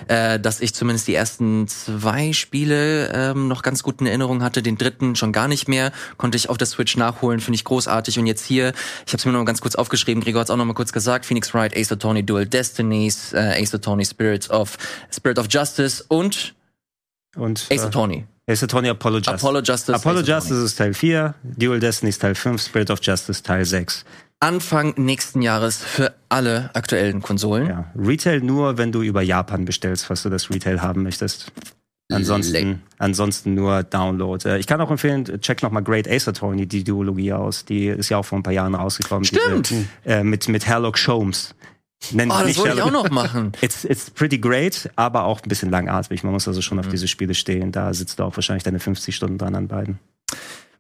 dass ich zumindest die ersten 2 Spiele noch ganz gut in Erinnerung hatte. Den 3. schon gar nicht mehr. Konnte ich auf der Switch nachholen, finde ich großartig. Und jetzt hier, ich habe es mir noch ganz kurz aufgeschrieben, Gregor hat es auch noch mal kurz gesagt, Phoenix Wright, Ace Attorney Dual Destinies, Ace Attorney Spirit of Justice und Ace Attorney. Ace Attorney Apollo Justice. Apollo Justice ist Teil 4, Dual Destiny ist Teil 5, Spirit of Justice Teil 6. Anfang nächsten Jahres für alle aktuellen Konsolen. Ja. Retail nur, wenn du über Japan bestellst, falls du das Retail haben möchtest. Ansonsten nur Download. Ich kann auch empfehlen, check nochmal Great Ace Attorney, die Duologie aus. Die ist ja auch vor ein paar Jahren rausgekommen. Stimmt! Mit Sherlock Holmes. Das wollte ich auch noch machen. It's pretty great, aber auch ein bisschen langatmig. Man muss also schon auf diese Spiele stehen. Da sitzt du auch wahrscheinlich deine 50 Stunden dran an beiden.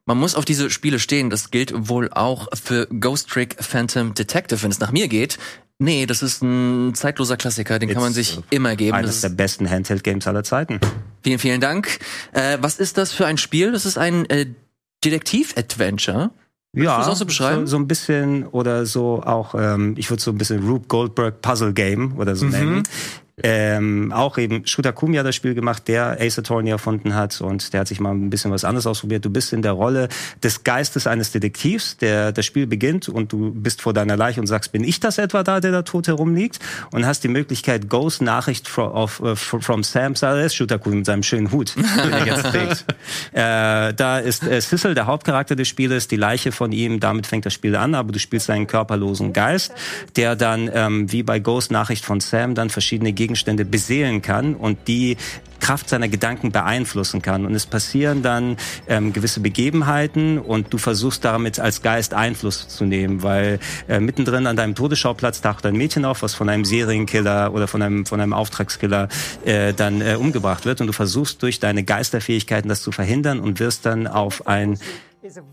Man muss auf diese Spiele stehen. Das gilt wohl auch für Ghost Trick Phantom Detective, wenn es nach mir geht. Nee, das ist ein zeitloser Klassiker. Den kann man sich immer geben. Eines der besten Handheld-Games aller Zeiten. Vielen, vielen Dank. Was ist das für ein Spiel? Das ist ein Detektiv-Adventure. Ja, so ein bisschen oder so auch, ich würde so ein bisschen Rube Goldberg Puzzle Game oder so nennen. Auch eben Shu Takumi hat das Spiel gemacht, der Ace Attorney erfunden hat und der hat sich mal ein bisschen was anderes ausprobiert. Du bist in der Rolle des Geistes eines Detektivs, der das Spiel beginnt und du bist vor deiner Leiche und sagst, bin ich das etwa da, der da tot herumliegt? Und hast die Möglichkeit, Ghost Nachricht from Sam, da ist Shu Takumi mit seinem schönen Hut, den er jetzt trägt. Da ist Sissel, der Hauptcharakter des Spieles, die Leiche von ihm, damit fängt das Spiel an, aber du spielst einen körperlosen Geist, der dann, wie bei Ghost Nachricht von Sam, dann verschiedene Gegenstände beseelen kann und die Kraft seiner Gedanken beeinflussen kann. Und es passieren dann gewisse Begebenheiten und du versuchst damit als Geist Einfluss zu nehmen, weil mittendrin an deinem Todesschauplatz taucht ein Mädchen auf, was von einem Serienkiller oder von einem Auftragskiller dann umgebracht wird, und du versuchst durch deine Geisterfähigkeiten das zu verhindern und wirst dann auf ein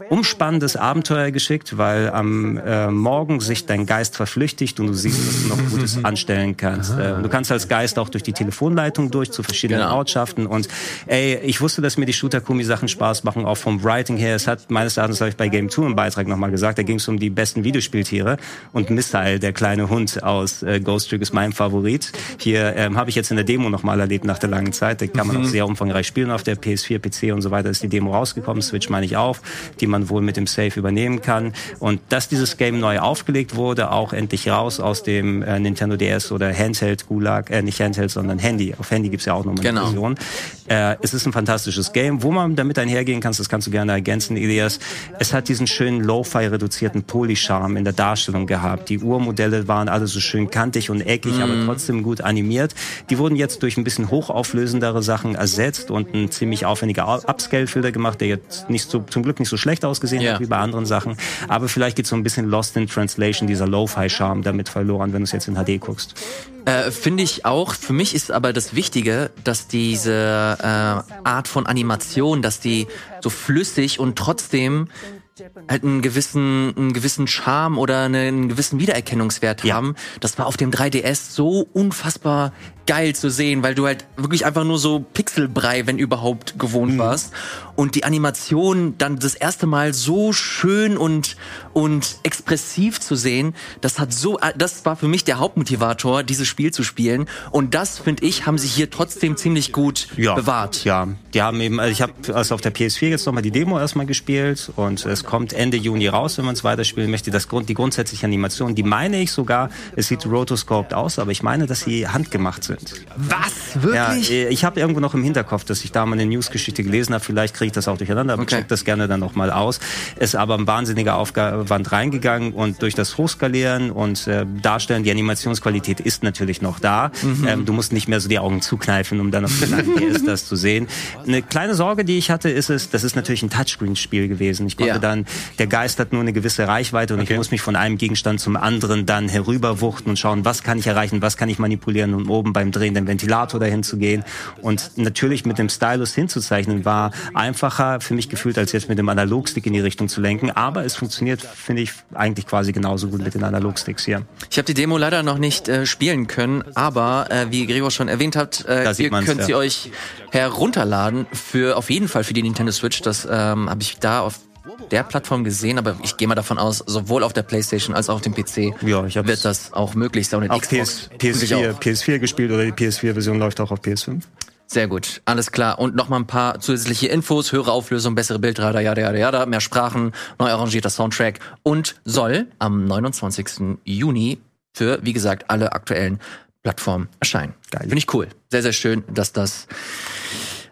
umspannendes Abenteuer geschickt, weil am Morgen sich dein Geist verflüchtigt und du siehst, dass du noch Gutes anstellen kannst. Und du kannst als Geist auch durch die Telefonleitung durch zu verschiedenen Ortschaften, und ich wusste, dass mir die Shooter-Kumi-Sachen Spaß machen, auch vom Writing her. Es hat meines Erachtens, habe ich bei Game 2 im Beitrag nochmal gesagt, da ging es um die besten Videospieltiere, und Missile, der kleine Hund aus Ghost Trick, ist mein Favorit. Hier habe ich jetzt in der Demo nochmal erlebt nach der langen Zeit, da kann man auch sehr umfangreich spielen auf der PS4, PC und so weiter, ist die Demo rausgekommen, Switch meine ich auch, die man wohl mit dem Save übernehmen kann. Und dass dieses Game neu aufgelegt wurde, auch endlich raus aus dem Nintendo DS oder Handheld-Gulag, nicht Handheld, sondern Handy. Auf Handy gibt's ja auch nochmal eine Version. Es ist ein fantastisches Game, wo man damit einhergehen kannst, das kannst du gerne ergänzen, Elias. Es hat diesen schönen Lo-Fi reduzierten Polycharme in der Darstellung gehabt. Die Urmodelle waren alle so schön kantig und eckig, aber trotzdem gut animiert. Die wurden jetzt durch ein bisschen hochauflösendere Sachen ersetzt und ein ziemlich aufwendiger Upscale-Filter gemacht, der jetzt nicht so, zum Glück nicht so schlecht ausgesehen hat wie bei anderen Sachen, aber vielleicht geht so ein bisschen Lost in Translation, dieser Lo-Fi-Charme damit verloren, wenn du es jetzt in HD guckst. Finde ich auch. Für mich ist aber das Wichtige, dass diese Art von Animation, dass die so flüssig und trotzdem halt einen gewissen Charme oder einen gewissen Wiedererkennungswert haben. Das war auf dem 3DS so unfassbar geil zu sehen, weil du halt wirklich einfach nur so Pixelbrei, wenn überhaupt, gewohnt warst. Und die Animation dann das erste Mal so schön und expressiv zu sehen, das war für mich der Hauptmotivator, dieses Spiel zu spielen. Und das, finde ich, haben sie hier trotzdem ziemlich gut bewahrt. Ja, die haben eben, also ich habe auf der PS4 jetzt nochmal die Demo erstmal gespielt, und es kommt Ende Juni raus, wenn man es weiterspielen möchte. Die grundsätzliche Animation, die meine ich sogar, es sieht rotoscoped aus, aber ich meine, dass sie handgemacht sind. Was? Wirklich? Ja, ich habe irgendwo noch im Hinterkopf, dass ich da mal eine News-Geschichte gelesen habe. Vielleicht kriege ich das auch durcheinander, aber check das gerne dann nochmal aus. Ist aber ein wahnsinniger Aufwand reingegangen, und durch das Hochskalieren und Darstellen, die Animationsqualität ist natürlich noch da. Du musst nicht mehr so die Augen zukneifen, um dann auf die Leinwand das zu sehen. Eine kleine Sorge, die ich hatte, das ist natürlich ein Touchscreen-Spiel gewesen. Ich konnte dann, der Geist hat nur eine gewisse Reichweite, und ich muss mich von einem Gegenstand zum anderen dann herüberwuchten und schauen, was kann ich erreichen, was kann ich manipulieren, und oben beim Drehen den Ventilator dahin zu gehen. Und natürlich mit dem Stylus hinzuzeichnen war einfacher für mich gefühlt, als jetzt mit dem Analogstick in die Richtung zu lenken. Aber es funktioniert, finde ich, eigentlich quasi genauso gut mit den Analogsticks hier. Ich habe die Demo leider noch nicht spielen können, aber wie Gregor schon erwähnt hat, ihr könnt sie euch herunterladen, auf jeden Fall für die Nintendo Switch. Das habe ich da auf der Plattform gesehen, aber ich gehe mal davon aus, sowohl auf der PlayStation als auch auf dem PC wird das auch möglich sein. Auf PS4 gespielt, oder die PS4-Version läuft auch auf PS5. Sehr gut, alles klar. Und nochmal ein paar zusätzliche Infos, höhere Auflösung, bessere Bildrate, mehr Sprachen, neu arrangierter Soundtrack, und soll am 29. Juni für, wie gesagt, alle aktuellen Plattformen erscheinen. Geil. Finde ich cool. Sehr, sehr schön, dass das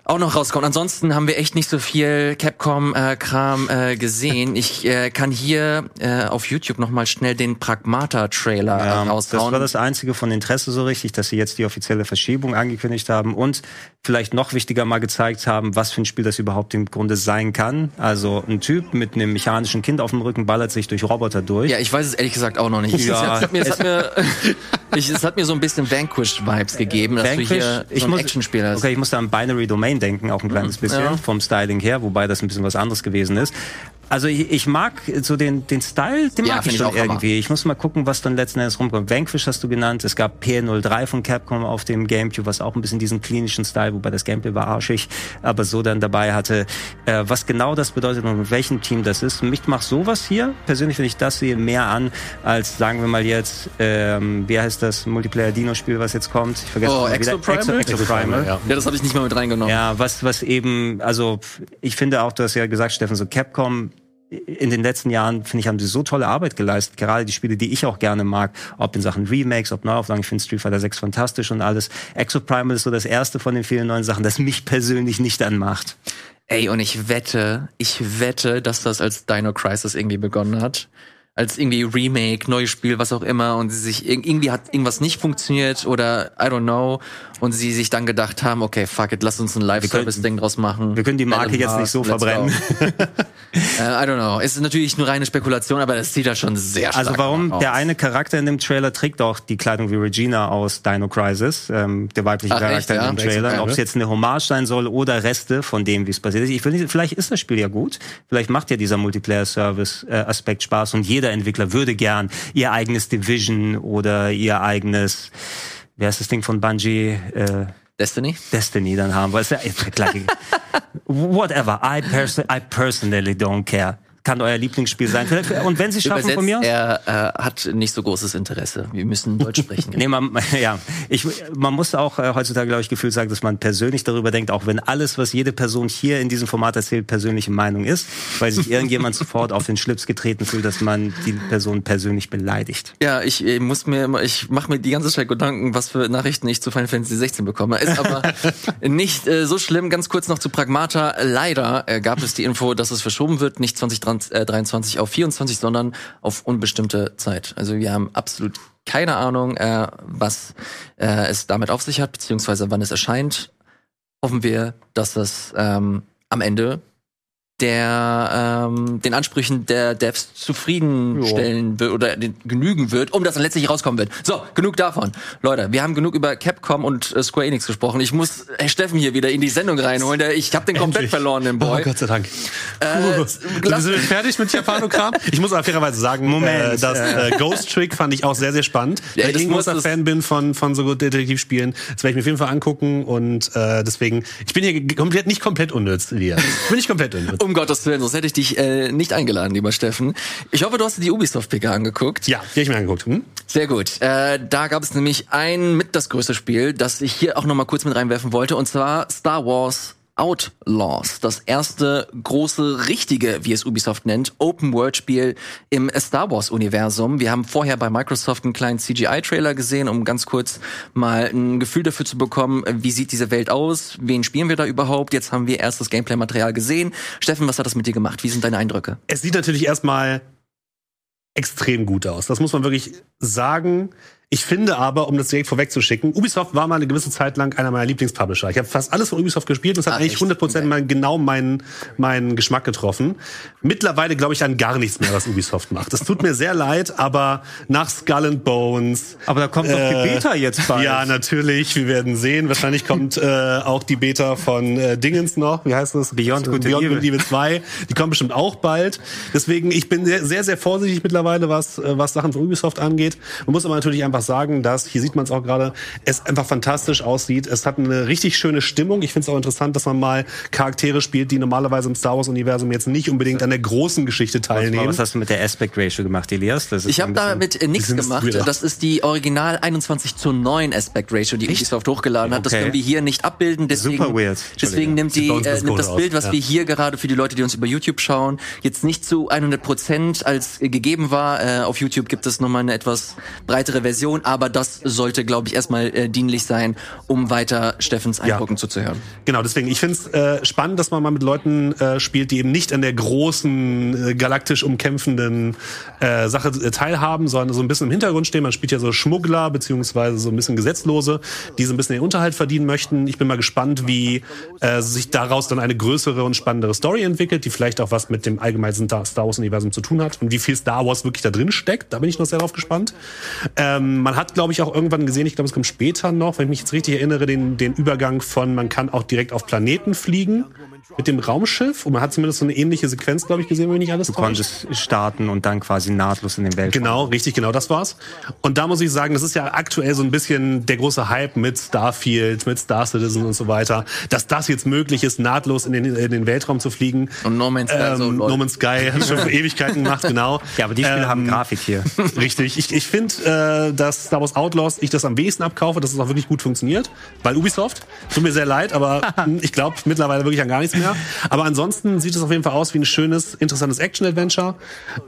auch noch rauskommt. Ansonsten haben wir echt nicht so viel Capcom-Kram gesehen. Ich kann hier auf YouTube nochmal schnell den Pragmata-Trailer raushauen. Das war das Einzige von Interesse so richtig, dass sie jetzt die offizielle Verschiebung angekündigt haben und vielleicht noch wichtiger mal gezeigt haben, was für ein Spiel das überhaupt im Grunde sein kann. Also ein Typ mit einem mechanischen Kind auf dem Rücken ballert sich durch Roboter durch. Ja, ich weiß es ehrlich gesagt auch noch nicht. Es hat mir so ein bisschen Vanquish-Vibes gegeben, dass du hier so ein Action-Spiel hast. Okay, ich musste an Binary Domain denken, auch ein kleines bisschen, vom Styling her, wobei das ein bisschen was anderes gewesen ist. Also ich mag so den Style, den mag ich schon irgendwie. Hammer. Ich muss mal gucken, was dann letzten Endes rumkommt. Vanquish hast du genannt, es gab P03 von Capcom auf dem Gamecube, was auch ein bisschen diesen klinischen Style, wobei das Gameplay war arschig, aber so dann dabei hatte. Was genau das bedeutet und mit welchem Team das ist, mich macht sowas hier, persönlich finde ich das hier mehr an, als sagen wir mal jetzt, wie heißt das Multiplayer-Dino-Spiel, was jetzt kommt? Ich vergesse Exo Primal? Exo Primal. Ja, das habe ich nicht mal mit reingenommen. Ja, was eben, also ich finde auch, du hast ja gesagt, Steffen, so Capcom in den letzten Jahren, finde ich, haben sie so tolle Arbeit geleistet. Gerade die Spiele, die ich auch gerne mag, ob in Sachen Remakes, ob Neuauflagen. Ich finde Street Fighter 6 fantastisch und alles. Exo Primal ist so das erste von den vielen neuen Sachen, das mich persönlich nicht anmacht. Ey, und ich wette, dass das als Dino Crisis irgendwie begonnen hat. als irgendwie Remake, neues Spiel, was auch immer, und sie sich irgendwie hat irgendwas nicht funktioniert oder I don't know, und sie sich dann gedacht haben, okay, fuck it, lass uns ein Live-Service-Ding draus machen. Wir können die Marke jetzt nicht so verbrennen. I don't know. Es ist natürlich nur reine Spekulation, aber das sieht ja schon sehr stark aus. Also warum der eine Charakter in dem Trailer trägt auch die Kleidung wie Regina aus Dino Crisis, der weibliche Charakter in dem Trailer. Ob es jetzt eine Hommage sein soll oder Reste von dem, wie es passiert ist. Ich finde, vielleicht ist das Spiel ja gut. Vielleicht macht ja dieser Multiplayer-Service-Aspekt Spaß und jeder Entwickler würde gern ihr eigenes Division oder ihr eigenes, wer ist das Ding von Bungie? Destiny? Destiny dann haben, weil es ja whatever, I personally don't care. Kann euer Lieblingsspiel sein. Und wenn sie es schaffen, von mir aus... Er hat nicht so großes Interesse. Wir müssen Deutsch sprechen. Nee, man muss auch heutzutage, glaube ich, gefühlt sagen, dass man persönlich darüber denkt, auch wenn alles, was jede Person hier in diesem Format erzählt, persönliche Meinung ist, weil sich irgendjemand sofort auf den Schlips getreten fühlt, dass man die Person persönlich beleidigt. Ja, ich mache mir die ganze Zeit Gedanken, was für Nachrichten ich zu Final Fantasy 16 bekomme. Ist aber nicht so schlimm. Ganz kurz noch zu Pragmata. Leider gab es die Info, dass es verschoben wird, nicht 2023 auf 24, sondern auf unbestimmte Zeit. Also wir haben absolut keine Ahnung, was es damit auf sich hat, beziehungsweise wann es erscheint. Hoffen wir, dass das am Ende den Ansprüchen der Devs zufriedenstellen wird oder genügen wird, um das dann letztlich rauskommen wird. So, genug davon. Leute, wir haben genug über Capcom und Square Enix gesprochen. Ich muss Steffen hier wieder in die Sendung reinholen. Ich hab den komplett verloren, den Boy. Oh, Gott sei Dank. Sind wir fertig mit Japanokram? Ich muss aber fairerweise sagen, das Ghost Trick fand ich auch sehr, sehr spannend. Ja, weil ich ein großer Fan bin von so Detektivspielen. Das werde ich mir auf jeden Fall angucken und deswegen, ich bin hier nicht komplett unnütz, Lia. Um Gottes Willen, sonst hätte ich dich nicht eingeladen, lieber Steffen. Ich hoffe, du hast dir die Ubisoft-PK angeguckt. Ja, die habe ich mir angeguckt. Hm? Sehr gut. Da gab es nämlich das größte Spiel, das ich hier auch noch mal kurz mit reinwerfen wollte, und zwar Star Wars Outlaws. Das erste große, richtige, wie es Ubisoft nennt, Open-World-Spiel im Star Wars-Universum. Wir haben vorher bei Microsoft einen kleinen CGI-Trailer gesehen, um ganz kurz mal ein Gefühl dafür zu bekommen, wie sieht diese Welt aus, wen spielen wir da überhaupt. Jetzt haben wir erst das Gameplay-Material gesehen. Steffen, was hat das mit dir gemacht? Wie sind deine Eindrücke? Es sieht natürlich erstmal extrem gut aus. Das muss man wirklich sagen. Ich finde aber, um das direkt vorwegzuschicken, Ubisoft war mal eine gewisse Zeit lang einer meiner Lieblingspublisher. Ich habe fast alles von Ubisoft gespielt und es hat eigentlich 100% genau meinen Geschmack getroffen. Mittlerweile glaube ich an gar nichts mehr, was Ubisoft macht. Das tut mir sehr leid, aber nach Skull and Bones... Aber da kommt doch die Beta jetzt bald. Ja, natürlich. Wir werden sehen. Wahrscheinlich kommt auch die Beta von Dingens noch. Wie heißt das? Beyond Liebe 2. Die kommt bestimmt auch bald. Deswegen, ich bin sehr, sehr vorsichtig mittlerweile, was Sachen von Ubisoft angeht. Man muss aber natürlich einfach sagen, dass, hier sieht man es auch gerade, es einfach fantastisch aussieht. Es hat eine richtig schöne Stimmung. Ich finde es auch interessant, dass man mal Charaktere spielt, die normalerweise im Star Wars-Universum jetzt nicht unbedingt an der großen Geschichte teilnehmen. Was hast du mit der Aspect-Ratio gemacht, Elias? Ich habe damit nichts gemacht. Das ist die original 21:9 Aspect-Ratio, die Ubisoft hochgeladen hat. Das können wir hier nicht abbilden. Super weird. Deswegen nimmt das Bild, was wir hier gerade für die Leute, die uns über YouTube schauen, jetzt nicht zu 100% als gegeben war. Auf YouTube gibt es nochmal eine etwas breitere Version. Aber das sollte, glaube ich, erstmal dienlich sein, um weiter Steffens Eindrücken zuzuhören. Genau, deswegen, ich finde es spannend, dass man mal mit Leuten spielt, die eben nicht an der großen, galaktisch umkämpfenden Sache teilhaben, sondern so ein bisschen im Hintergrund stehen. Man spielt ja so Schmuggler, beziehungsweise so ein bisschen Gesetzlose, die so ein bisschen den Unterhalt verdienen möchten. Ich bin mal gespannt, wie sich daraus dann eine größere und spannendere Story entwickelt, die vielleicht auch was mit dem allgemeinen Star Wars-Universum zu tun hat und wie viel Star Wars wirklich da drin steckt. Da bin ich noch sehr drauf gespannt. Man hat, glaube ich, auch irgendwann gesehen, ich glaube, es kommt später noch, wenn ich mich jetzt richtig erinnere, den Übergang von, man kann auch direkt auf Planeten fliegen mit dem Raumschiff. Und man hat zumindest so eine ähnliche Sequenz, glaube ich, gesehen, wenn ich nicht alles täusche. Du konntest starten und dann quasi nahtlos in den Weltraum. Genau, richtig, genau, das war's. Und da muss ich sagen, das ist ja aktuell so ein bisschen der große Hype mit Starfield, mit Star Citizen und so weiter, dass das jetzt möglich ist, nahtlos in den Weltraum zu fliegen. Und No Man's Sky. No Man's Sky hat schon Ewigkeiten gemacht, genau. Ja, aber die Spiele haben Grafik hier. Richtig. Ich finde, dass Star Wars Outlaws ich das am wenigsten abkaufe, dass es auch wirklich gut funktioniert. Weil Ubisoft, tut mir sehr leid, aber ich glaube mittlerweile wirklich an gar nichts mehr. Aber ansonsten sieht es auf jeden Fall aus wie ein schönes, interessantes Action-Adventure.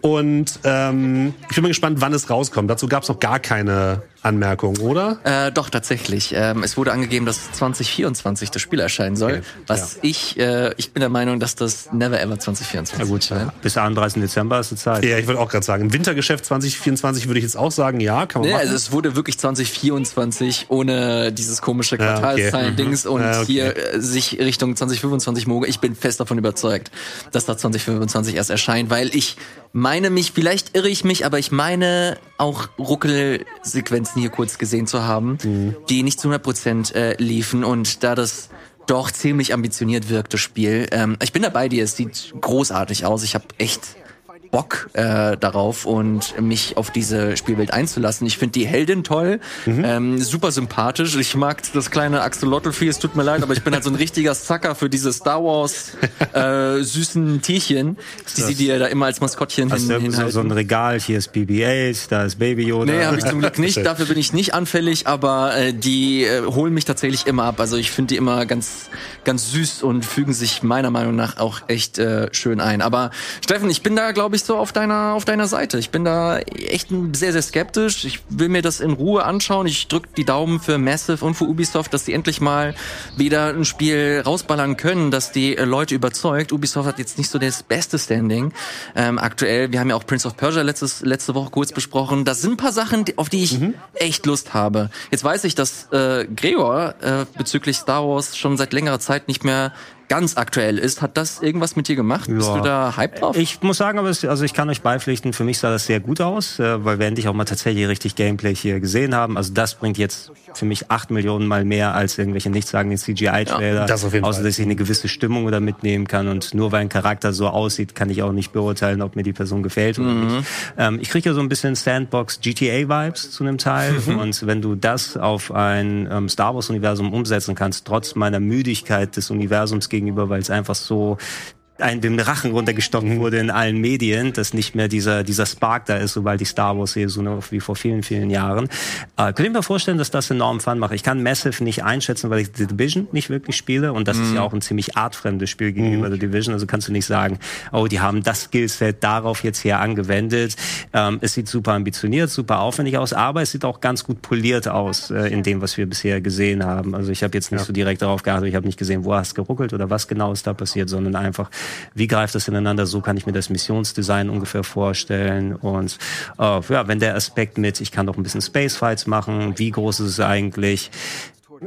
Und ich bin mal gespannt, wann es rauskommt. Dazu gab es noch gar keine Anmerkung, oder? Doch, tatsächlich. Es wurde angegeben, dass 2024 das Spiel erscheinen soll. Okay. Was ich bin der Meinung, dass das never ever 2024 ist. Ja, gut, bis 31. Dezember ist die Zeit. Ja, ich würde auch gerade sagen, im Wintergeschäft 2024 würde ich jetzt auch sagen, ja, kann man machen. Also es wurde wirklich 2024 ohne dieses komische Quartalszahlen-Dings hier sich Richtung 2025 moge. Ich bin fest davon überzeugt, dass da 2025 erst erscheint, weil ich meine mich, vielleicht irre ich mich, aber ich meine auch Ruckelsequenzen hier kurz gesehen zu haben, die nicht zu 100% liefen, und da das doch ziemlich ambitioniert wirkt, das Spiel. Ich bin dabei dir, es sieht großartig aus, ich habe echt Bock darauf und mich auf diese Spielwelt einzulassen. Ich finde die Heldin toll, super sympathisch. Ich mag das kleine Axolotl-Vieh, es tut mir leid, aber ich bin halt so ein richtiger Sucker für diese Star Wars süßen Tierchen, die sie dir da immer als Maskottchen hinhalten. So ein Regal, hier ist BB-8, da ist Baby Yoda. Nee, habe ich zum Glück nicht, dafür bin ich nicht anfällig, aber die holen mich tatsächlich immer ab. Also ich finde die immer ganz, ganz süß und fügen sich meiner Meinung nach auch echt schön ein. Aber Steffen, ich bin da, glaube ich, so auf deiner Seite. Ich bin da echt sehr, sehr skeptisch. Ich will mir das in Ruhe anschauen. Ich drücke die Daumen für Massive und für Ubisoft, dass sie endlich mal wieder ein Spiel rausballern können, dass die Leute überzeugt. Ubisoft hat jetzt nicht so das beste Standing aktuell. Wir haben ja auch Prince of Persia letzte Woche kurz besprochen. Das sind ein paar Sachen, auf die ich echt Lust habe. Jetzt weiß ich, dass Gregor bezüglich Star Wars schon seit längerer Zeit nicht mehr ganz aktuell ist. Hat das irgendwas mit dir gemacht? Ja. Bist du da hyped drauf? Ich muss sagen, aber ich kann euch beipflichten, für mich sah das sehr gut aus, weil wir endlich auch mal tatsächlich richtig Gameplay hier gesehen haben. Also das bringt jetzt für mich 8 Millionen Mal mehr als irgendwelche nichtssagenden CGI-Trailer. Ja, außer, dass ich eine gewisse Stimmung da mitnehmen kann, und nur weil ein Charakter so aussieht, kann ich auch nicht beurteilen, ob mir die Person gefällt oder nicht. Ich kriege ja so ein bisschen Sandbox-GTA-Vibes zu einem Teil, und wenn du das auf ein Star Wars-Universum umsetzen kannst, trotz meiner Müdigkeit des Universums gegenüber, weil es einfach so dem Rachen runtergestochen wurde in allen Medien, dass nicht mehr dieser Spark da ist, sobald ich Star Wars sehe, so wie vor vielen, vielen Jahren. Könnt ihr mir vorstellen, dass das enorm Fun macht? Ich kann Massive nicht einschätzen, weil ich The Division nicht wirklich spiele, und das ist ja auch ein ziemlich artfremdes Spiel gegenüber The Division, also kannst du nicht sagen, oh, die haben das Skillset darauf jetzt hier angewendet. Es sieht super ambitioniert, super aufwendig aus, aber es sieht auch ganz gut poliert aus in dem, was wir bisher gesehen haben. Also ich habe jetzt nicht so direkt darauf geachtet, ich habe nicht gesehen, wo hast du geruckelt oder was genau ist da passiert, sondern einfach, wie greift das ineinander? So kann ich mir das Missionsdesign ungefähr vorstellen. Und wenn der Aspekt mit, ich kann doch ein bisschen Spacefights machen, wie groß ist es eigentlich?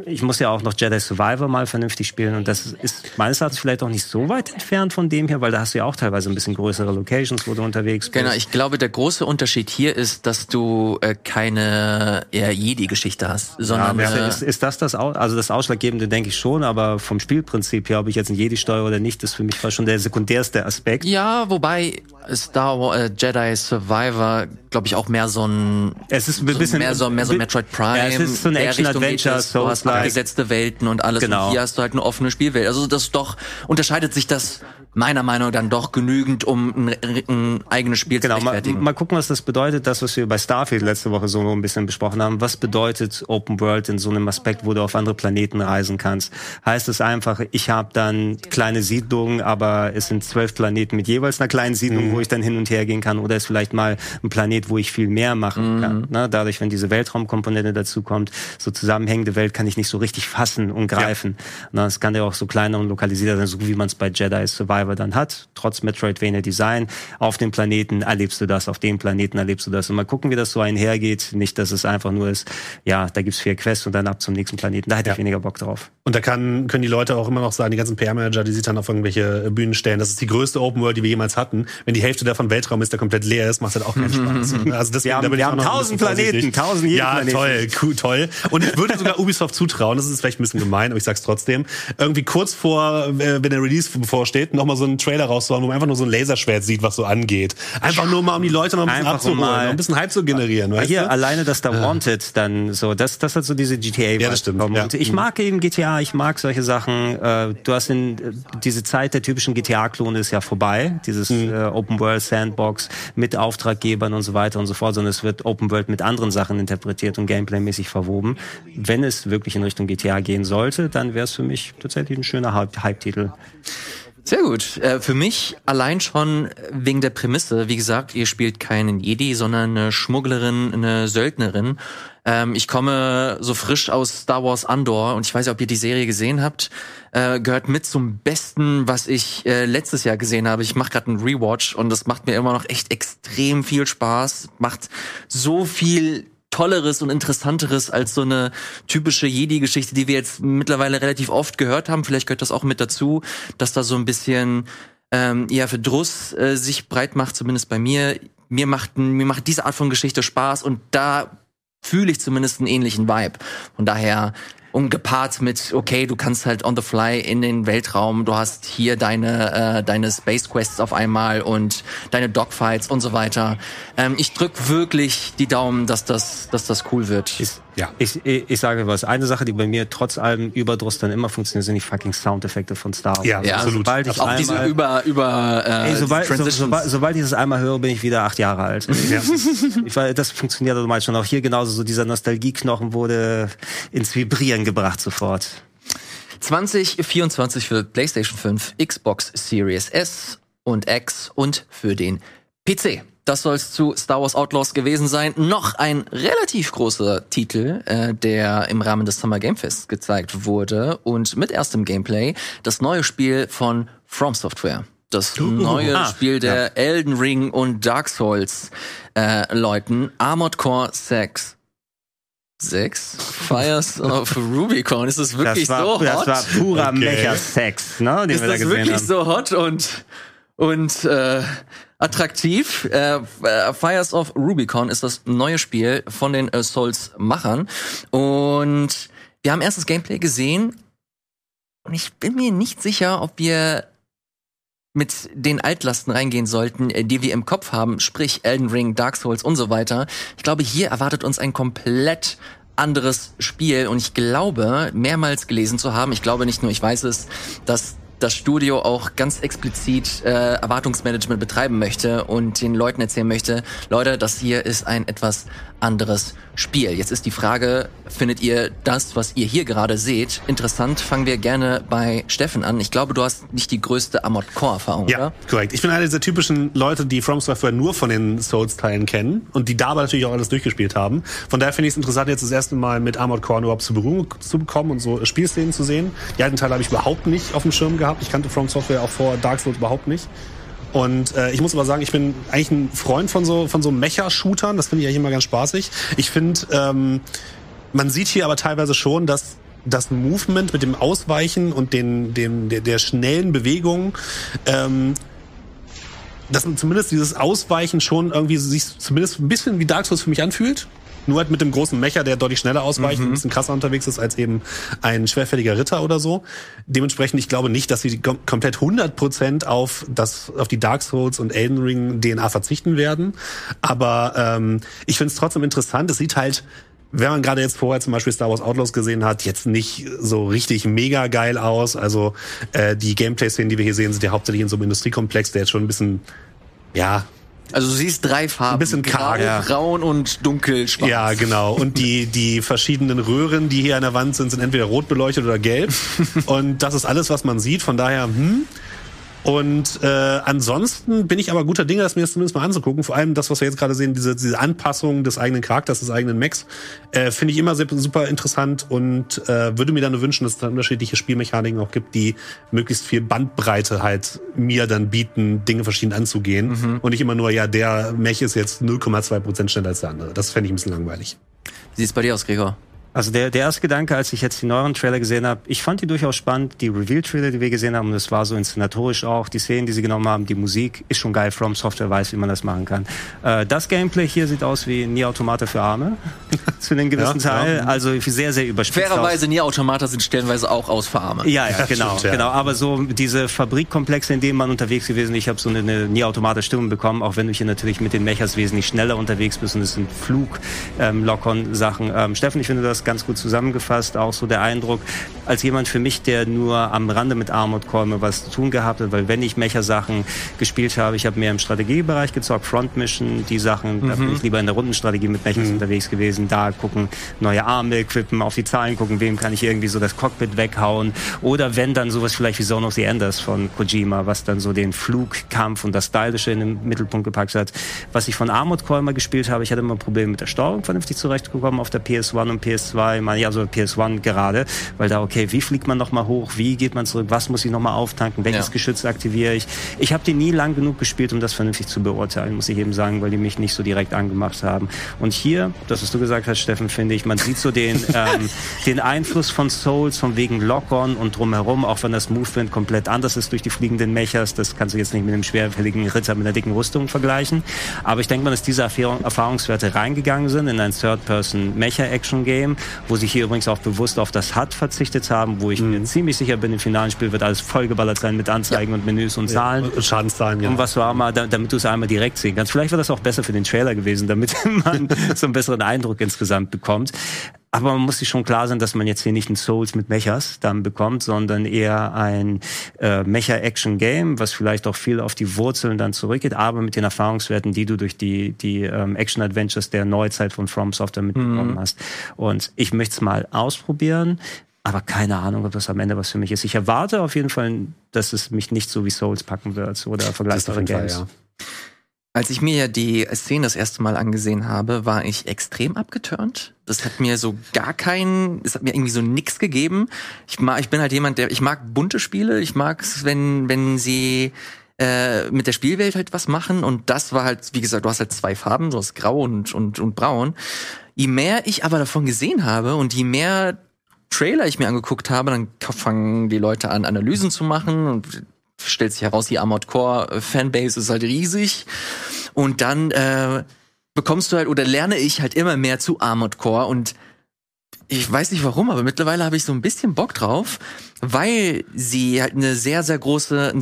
Ich muss ja auch noch Jedi Survivor mal vernünftig spielen, und das ist meines Erachtens vielleicht auch nicht so weit entfernt von dem hier, weil da hast du ja auch teilweise ein bisschen größere Locations, wo du unterwegs bist. Genau, ich glaube, der große Unterschied hier ist, dass du keine Jedi-Geschichte hast, sondern... Ja, ist das also das Ausschlaggebende, denke ich schon, aber vom Spielprinzip her, ob ich jetzt ein Jedi steuere oder nicht, ist für mich fast schon der sekundärste Aspekt. Ja, wobei Star Wars Jedi Survivor, glaube ich, auch mehr so ein... Es ist ein bisschen... Mehr so Metroid Prime. Ja, es ist so ein Action-Adventure, so abgesetzte Welten und alles. Genau. Und hier hast du halt eine offene Spielwelt. Also das doch unterscheidet sich das meiner Meinung nach dann doch genügend, um ein eigenes Spiel zu rechtfertigen. Mal gucken, was das bedeutet, das, was wir bei Starfield letzte Woche so ein bisschen besprochen haben. Was bedeutet Open World in so einem Aspekt, wo du auf andere Planeten reisen kannst? Heißt es einfach, ich habe dann kleine Siedlungen, aber es sind 12 Planeten mit jeweils einer kleinen Siedlung, wo ich dann hin und her gehen kann, oder ist vielleicht mal ein Planet, wo ich viel mehr machen kann. Ne? Dadurch, wenn diese Weltraumkomponente dazu kommt, so zusammenhängende Welt kann ich nicht so richtig fassen und greifen. Ja. Es kann ja auch so kleiner und lokalisierter sein, so wie man es bei Jedi Survivor dann hat. Trotz Metroidvania Design, auf dem Planeten erlebst du das, auf dem Planeten erlebst du das. Und mal gucken, wie das so einhergeht. Nicht, dass es einfach nur ist, ja, da gibt's 4 Quests und dann ab zum nächsten Planeten. Da hätte ich weniger Bock drauf. Und da können die Leute auch immer noch sagen, die ganzen PR-Manager, die sich dann auf irgendwelche Bühnen stellen, das ist die größte Open World, die wir jemals hatten. Wenn die Hälfte davon Weltraum ist, der komplett leer ist, macht halt auch keinen Spaß. Also deswegen, wir haben 1000 Planeten, 1000 jeden Planeten. Ja, toll. Und ich würde sogar Ubisoft zutrauen, das ist vielleicht ein bisschen gemein, aber ich sag's trotzdem, irgendwie kurz vor, wenn der Release bevorsteht, nochmal so einen Trailer rauszuhauen, wo man einfach nur so ein Laserschwert sieht, was so angeht. Einfach nur mal, um die Leute noch ein bisschen abzuholen, noch ein bisschen Hype zu generieren. Weißt du? Alleine, dass da Wanted dann so, das hat so diese GTA-Welt. Ja, das stimmt. Ja. Und ich mag eben GTA, ich mag solche Sachen. Du hast diese Zeit der typischen GTA-Klone ist ja vorbei, dieses Open-World-Sandbox mit Auftraggebern und so weiter und so fort, sondern es wird Open-World mit anderen Sachen interpretiert und gameplaymäßig verwoben. Wenn es wirklich in Richtung GTA gehen sollte, dann wäre es für mich tatsächlich ein schöner Hype-Titel. Sehr gut. Für mich allein schon wegen der Prämisse. Wie gesagt, ihr spielt keinen Jedi, sondern eine Schmugglerin, eine Söldnerin. Ich komme so frisch aus Star Wars Andor und ich weiß nicht, ob ihr die Serie gesehen habt. Gehört mit zum Besten, was ich letztes Jahr gesehen habe. Ich mache gerade einen Rewatch und das macht mir immer noch echt extrem viel Spaß. Macht so viel Tolleres und Interessanteres als so eine typische Jedi-Geschichte, die wir jetzt mittlerweile relativ oft gehört haben. Vielleicht gehört das auch mit dazu, dass da so ein bisschen Verdruss sich breit macht, zumindest bei mir. Mir macht diese Art von Geschichte Spaß und da fühle ich zumindest einen ähnlichen Vibe. Von daher, gepaart mit, okay, du kannst halt on the fly in den Weltraum, du hast hier deine Space Quests auf einmal und deine Dogfights und so weiter. Ich drück wirklich die Daumen, dass das cool wird. Ich sage was. Eine Sache, die bei mir trotz allem Überdruss dann immer funktioniert, sind die fucking Soundeffekte von Star Wars. Ja, absolut. Sobald ich auch einmal, diese sobald ich das einmal höre, bin ich wieder 8 Jahre alt. Ja. Das funktioniert automatisch schon. Auch hier genauso, so dieser Nostalgieknochen wurde ins Vibrieren gebracht sofort. 2024 für PlayStation 5, Xbox Series S und X und für den PC. Das soll es zu Star Wars Outlaws gewesen sein. Noch ein relativ großer Titel, der im Rahmen des Summer Game Fest gezeigt wurde und mit erstem Gameplay das neue Spiel von From Software. Das neue Spiel der Elden Ring und Dark Souls Leuten. Armored Core VI Fires of Rubicon. Ist das wirklich so hot? Das war purer Mecha-Sex, ne? Den wir da gesehen haben. Ist das wirklich so hot und attraktiv? Fires of Rubicon ist das neue Spiel von den Souls-Machern. Und wir haben erstes Gameplay gesehen. Und ich bin mir nicht sicher, ob wir mit den Altlasten reingehen sollten, die wir im Kopf haben, sprich Elden Ring, Dark Souls und so weiter. Ich glaube, hier erwartet uns ein komplett anderes Spiel und ich glaube, mehrmals gelesen zu haben, ich glaube nicht nur, ich weiß es, dass das Studio auch ganz explizit Erwartungsmanagement betreiben möchte und den Leuten erzählen möchte, Leute, das hier ist ein etwas anderes Spiel. Jetzt ist die Frage, findet ihr das, was ihr hier gerade seht, interessant? Fangen wir gerne bei Steffen an. Ich glaube, du hast nicht die größte Armored Core-Erfahrung, oder? Ja, korrekt. Ich bin einer dieser typischen Leute, die From Software nur von den Souls-Teilen kennen und die dabei natürlich auch alles durchgespielt haben. Von daher finde ich es interessant, jetzt das erste Mal mit Armored Core überhaupt zu Berührung zu bekommen und so Spielszenen zu sehen. Die alten Teile habe ich überhaupt nicht auf dem Schirm gehabt. Ich kannte From Software auch vor Dark Souls überhaupt nicht. Und ich muss aber sagen, ich bin eigentlich ein Freund von so Mecha-Shootern. Das finde ich eigentlich immer ganz spaßig. Ich finde, man sieht hier aber teilweise schon, dass das Movement mit dem Ausweichen und der schnellen Bewegung, dass man zumindest dieses Ausweichen schon irgendwie sich zumindest ein bisschen wie Dark Souls für mich anfühlt. Nur halt mit dem großen Mecher, der deutlich schneller ausweicht, ein bisschen krasser unterwegs ist als eben ein schwerfälliger Ritter oder so. Dementsprechend, ich glaube nicht, dass sie komplett 100% auf die Dark Souls und Elden Ring DNA verzichten werden. Aber ich finde es trotzdem interessant. Es sieht halt, wenn man gerade jetzt vorher zum Beispiel Star Wars Outlaws gesehen hat, jetzt nicht so richtig mega geil aus. Also die Gameplay-Szenen, die wir hier sehen, sind ja hauptsächlich in so einem Industriekomplex, der jetzt schon ein bisschen, also du siehst 3 Farben. Ein bisschen karg. Braun und dunkel schwarz. Ja, genau. Und die verschiedenen Röhren, die hier an der Wand sind, sind entweder rot beleuchtet oder gelb. Und das ist alles, was man sieht. Von daher, Und ansonsten bin ich aber guter Dinge, das mir jetzt zumindest mal anzugucken. Vor allem das, was wir jetzt gerade sehen, diese Anpassung des eigenen Charakters, des eigenen Mechs, finde ich immer super interessant und würde mir dann nur wünschen, dass es dann unterschiedliche Spielmechaniken auch gibt, die möglichst viel Bandbreite halt mir dann bieten, Dinge verschieden anzugehen. Und nicht immer nur, der Mech ist jetzt 0,2% schneller als der andere. Das fände ich ein bisschen langweilig. Wie sieht's bei dir aus, Gregor? Also der erste Gedanke, als ich jetzt die neueren Trailer gesehen habe, ich fand die durchaus spannend, die Reveal-Trailer, die wir gesehen haben, und das war so inszenatorisch auch, die Szenen, die sie genommen haben, die Musik ist schon geil, From Software weiß, wie man das machen kann. Das Gameplay hier sieht aus wie Nier Automata für Arme, zu einem gewissen Teil, also sehr, sehr überspitzt. Fairerweise, Nier Automata sind stellenweise auch aus für Arme. Genau, aber so diese Fabrikkomplexe, in denen man unterwegs gewesen ist, ich habe so eine Nier Automata-Stimmung bekommen, auch wenn du hier natürlich mit den Mechas wesentlich schneller unterwegs bist und es sind Flug-Lock-on-Sachen. Steffen, ich finde das das ganz gut zusammengefasst, auch so der Eindruck, als jemand für mich, der nur am Rande mit Armored Core was zu tun gehabt hat, weil wenn ich Mecha-Sachen gespielt habe, ich habe mehr im Strategiebereich gezockt, Front-Mission, die Sachen, da bin ich lieber in der Rundenstrategie mit Mechas unterwegs gewesen, da gucken, neue Arme equippen, auf die Zahlen gucken, wem kann ich irgendwie so das Cockpit weghauen, oder wenn dann sowas vielleicht wie Zone of the Enders von Kojima, was dann so den Flugkampf und das Stylische in den Mittelpunkt gepackt hat. Was ich von Armored Core mal gespielt habe, ich hatte immer Probleme mit der Steuerung vernünftig zurechtgekommen auf der PS1 und PS2, also PS1 gerade, weil da, okay, wie fliegt man nochmal hoch, wie geht man zurück, was muss ich nochmal auftanken, welches Geschütz aktiviere ich. Ich habe die nie lang genug gespielt, um das vernünftig zu beurteilen, muss ich eben sagen, weil die mich nicht so direkt angemacht haben. Und hier, das, was du gesagt hast, Steffen, finde ich, man sieht so den Einfluss von Souls, von wegen Lock-on und drumherum, auch wenn das Movement komplett anders ist durch die fliegenden Mechas, das kannst du jetzt nicht mit einem schwerfälligen Ritter mit einer dicken Rüstung vergleichen. Aber ich denke mal, dass diese Erfahrungswerte reingegangen sind in ein Third-Person-Mecha-Action-Game, wo sie hier übrigens auch bewusst auf das HUD verzichtet haben, wo ich mir ziemlich sicher bin, im finalen Spiel wird alles vollgeballert sein mit Anzeigen und Menüs und Zahlen. Und Schadenszahlen, Und was du einmal, damit du es einmal direkt sehen kannst. Vielleicht war das auch besser für den Trailer gewesen, damit man so einen besseren Eindruck insgesamt bekommt. Aber man muss sich schon klar sein, dass man jetzt hier nicht ein Souls mit Mechas dann bekommt, sondern eher ein Mecha-Action-Game, was vielleicht auch viel auf die Wurzeln dann zurückgeht, aber mit den Erfahrungswerten, die du durch die Action-Adventures der Neuzeit von From Software mitbekommen hast. Und ich möchte es mal ausprobieren, aber keine Ahnung, ob das am Ende was für mich ist. Ich erwarte auf jeden Fall, dass es mich nicht so wie Souls packen wird oder vergleichbare Games. Als ich mir ja die Szene das erste Mal angesehen habe, war ich extrem abgeturnt. Das hat mir so gar keinen, das hat mir irgendwie so nix gegeben. Ich bin halt jemand, ich mag bunte Spiele, ich mag es, wenn sie mit der Spielwelt halt was machen. Und das war halt, wie gesagt, du hast halt zwei Farben, so das Grau und Braun. Je mehr ich aber davon gesehen habe und je mehr Trailer ich mir angeguckt habe, dann fangen die Leute an, Analysen zu machen und stellt sich heraus, die Armored Core Fanbase ist halt riesig. Und dann bekommst du halt, oder lerne ich halt immer mehr zu Armored Core. Und ich weiß nicht warum, aber mittlerweile habe ich so ein bisschen Bock drauf, weil sie halt einen sehr, sehr großen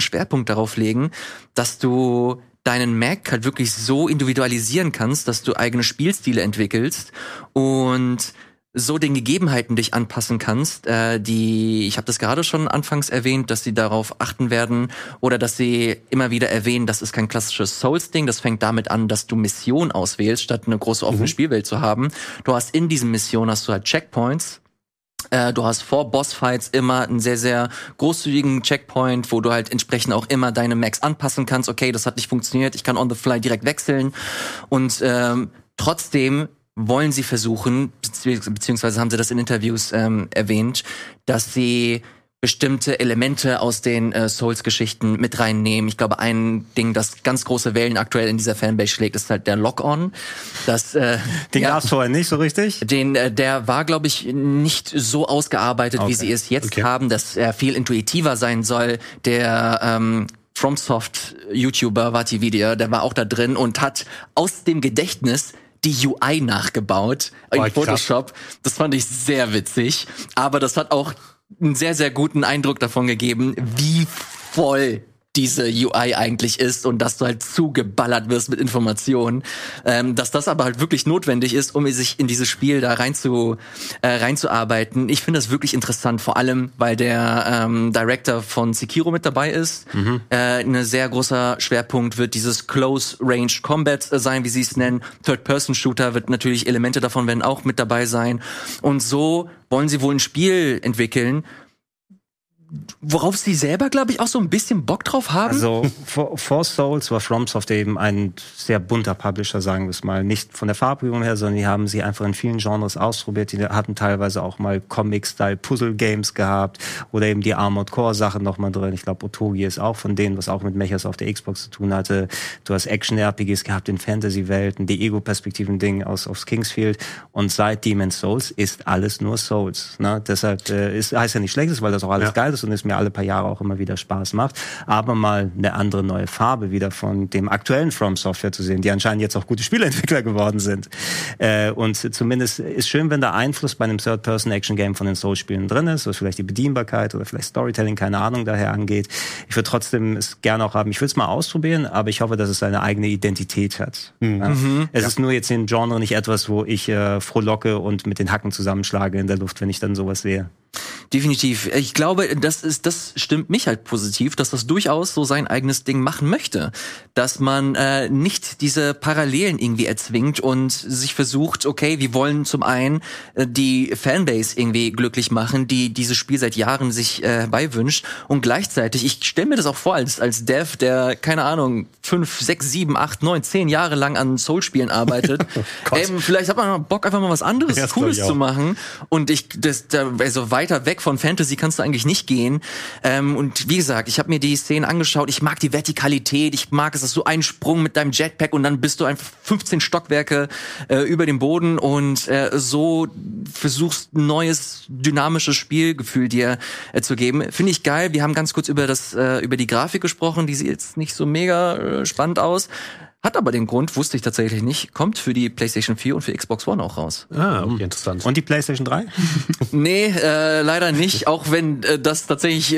Schwerpunkt darauf legen, dass du deinen Mac halt wirklich so individualisieren kannst, dass du eigene Spielstile entwickelst und so den Gegebenheiten dich anpassen kannst, ich habe das gerade schon anfangs erwähnt, dass sie darauf achten werden oder dass sie immer wieder erwähnen, das ist kein klassisches Souls-Ding, das fängt damit an, dass du Missionen auswählst, statt eine große offene Spielwelt zu haben. Du hast in diesen Missionen hast du halt Checkpoints, du hast vor Bossfights immer einen sehr, sehr großzügigen Checkpoint, wo du halt entsprechend auch immer deine Max anpassen kannst, okay, das hat nicht funktioniert, ich kann on the fly direkt wechseln und trotzdem wollen sie versuchen, beziehungsweise haben sie das in Interviews erwähnt, dass sie bestimmte Elemente aus den Souls-Geschichten mit reinnehmen. Ich glaube, ein Ding, das ganz große Wellen aktuell in dieser Fanbase schlägt, ist halt der Lock-On. Den gab es vorher nicht so richtig? Der war, glaube ich, nicht so ausgearbeitet, wie sie es jetzt haben, dass er viel intuitiver sein soll. Der FromSoft-YouTuber Vatividia, der war auch da drin und hat aus dem Gedächtnis die UI nachgebaut in Photoshop. Krass. Das fand ich sehr witzig. Aber das hat auch einen sehr, sehr guten Eindruck davon gegeben, wie voll diese UI eigentlich ist und dass du halt zugeballert wirst mit Informationen. Dass das aber halt wirklich notwendig ist, um sich in dieses Spiel da reinzuarbeiten. Ich finde das wirklich interessant, vor allem, weil der Director von Sekiro mit dabei ist. Ein sehr großer Schwerpunkt wird dieses Close-Range Combat sein, wie sie es nennen. Third-Person-Shooter wird natürlich, Elemente davon werden auch mit dabei sein. Und so wollen sie wohl ein Spiel entwickeln, worauf sie selber, glaube ich, auch so ein bisschen Bock drauf haben. Also, For Souls war FromSoft eben ein sehr bunter Publisher, sagen wir es mal. Nicht von der Farbgebung her, sondern die haben sie einfach in vielen Genres ausprobiert. Die hatten teilweise auch mal Comic-Style-Puzzle-Games gehabt oder eben die Armored Core-Sachen nochmal drin. Ich glaube, Otogi ist auch von denen, was auch mit Mechas auf der Xbox zu tun hatte. Du hast Action-RPGs gehabt in Fantasy-Welten, die Ego-Perspektiven-Ding aus Kingsfield. Und seit Demon's Souls ist alles nur Souls. Ne? Deshalb heißt ja nicht Schlechtes, weil das auch alles geil ist. ist und es mir alle paar Jahre auch immer wieder Spaß macht. Aber mal eine andere neue Farbe wieder von dem aktuellen From Software zu sehen, die anscheinend jetzt auch gute Spieleentwickler geworden sind. Und zumindest ist schön, wenn der Einfluss bei einem Third-Person-Action-Game von den Souls-Spielen drin ist, was vielleicht die Bedienbarkeit oder vielleicht Storytelling, keine Ahnung, daher angeht. Ich würde trotzdem es gerne auch haben. Ich würde es mal ausprobieren, aber ich hoffe, dass es seine eigene Identität hat. Mhm. Es ist nur jetzt im Genre nicht etwas, wo ich frohlocke und mit den Hacken zusammenschlage in der Luft, wenn ich dann sowas sehe. Definitiv. Ich glaube, das stimmt mich halt positiv, dass das durchaus so sein eigenes Ding machen möchte. Dass man nicht diese Parallelen irgendwie erzwingt und sich versucht, okay, wir wollen zum einen die Fanbase irgendwie glücklich machen, die dieses Spiel seit Jahren sich beiwünscht. Und gleichzeitig, ich stelle mir das auch vor, als Dev, der, keine Ahnung, 5, 6, 7, 8, 9, 10 Jahre lang an Soul-Spielen arbeitet. Oh, vielleicht hat man mal Bock, einfach mal was anderes, ja, Cooles zu machen. Und weiter weg von Fantasy kannst du eigentlich nicht gehen. Und wie gesagt, ich habe mir die Szenen angeschaut. Ich mag die Vertikalität. Ich mag es, dass du einen Sprung mit deinem Jetpack und dann bist du einfach 15 Stockwerke über dem Boden und so versuchst, ein neues, dynamisches Spielgefühl dir zu geben. Finde ich geil. Wir haben ganz kurz über die Grafik gesprochen. Die sieht jetzt nicht so mega spannend aus. Hat aber den Grund, wusste ich tatsächlich nicht, kommt für die PlayStation 4 und für Xbox One auch raus. Ah, okay, interessant. Und die PlayStation 3? Nee, leider nicht, auch wenn das tatsächlich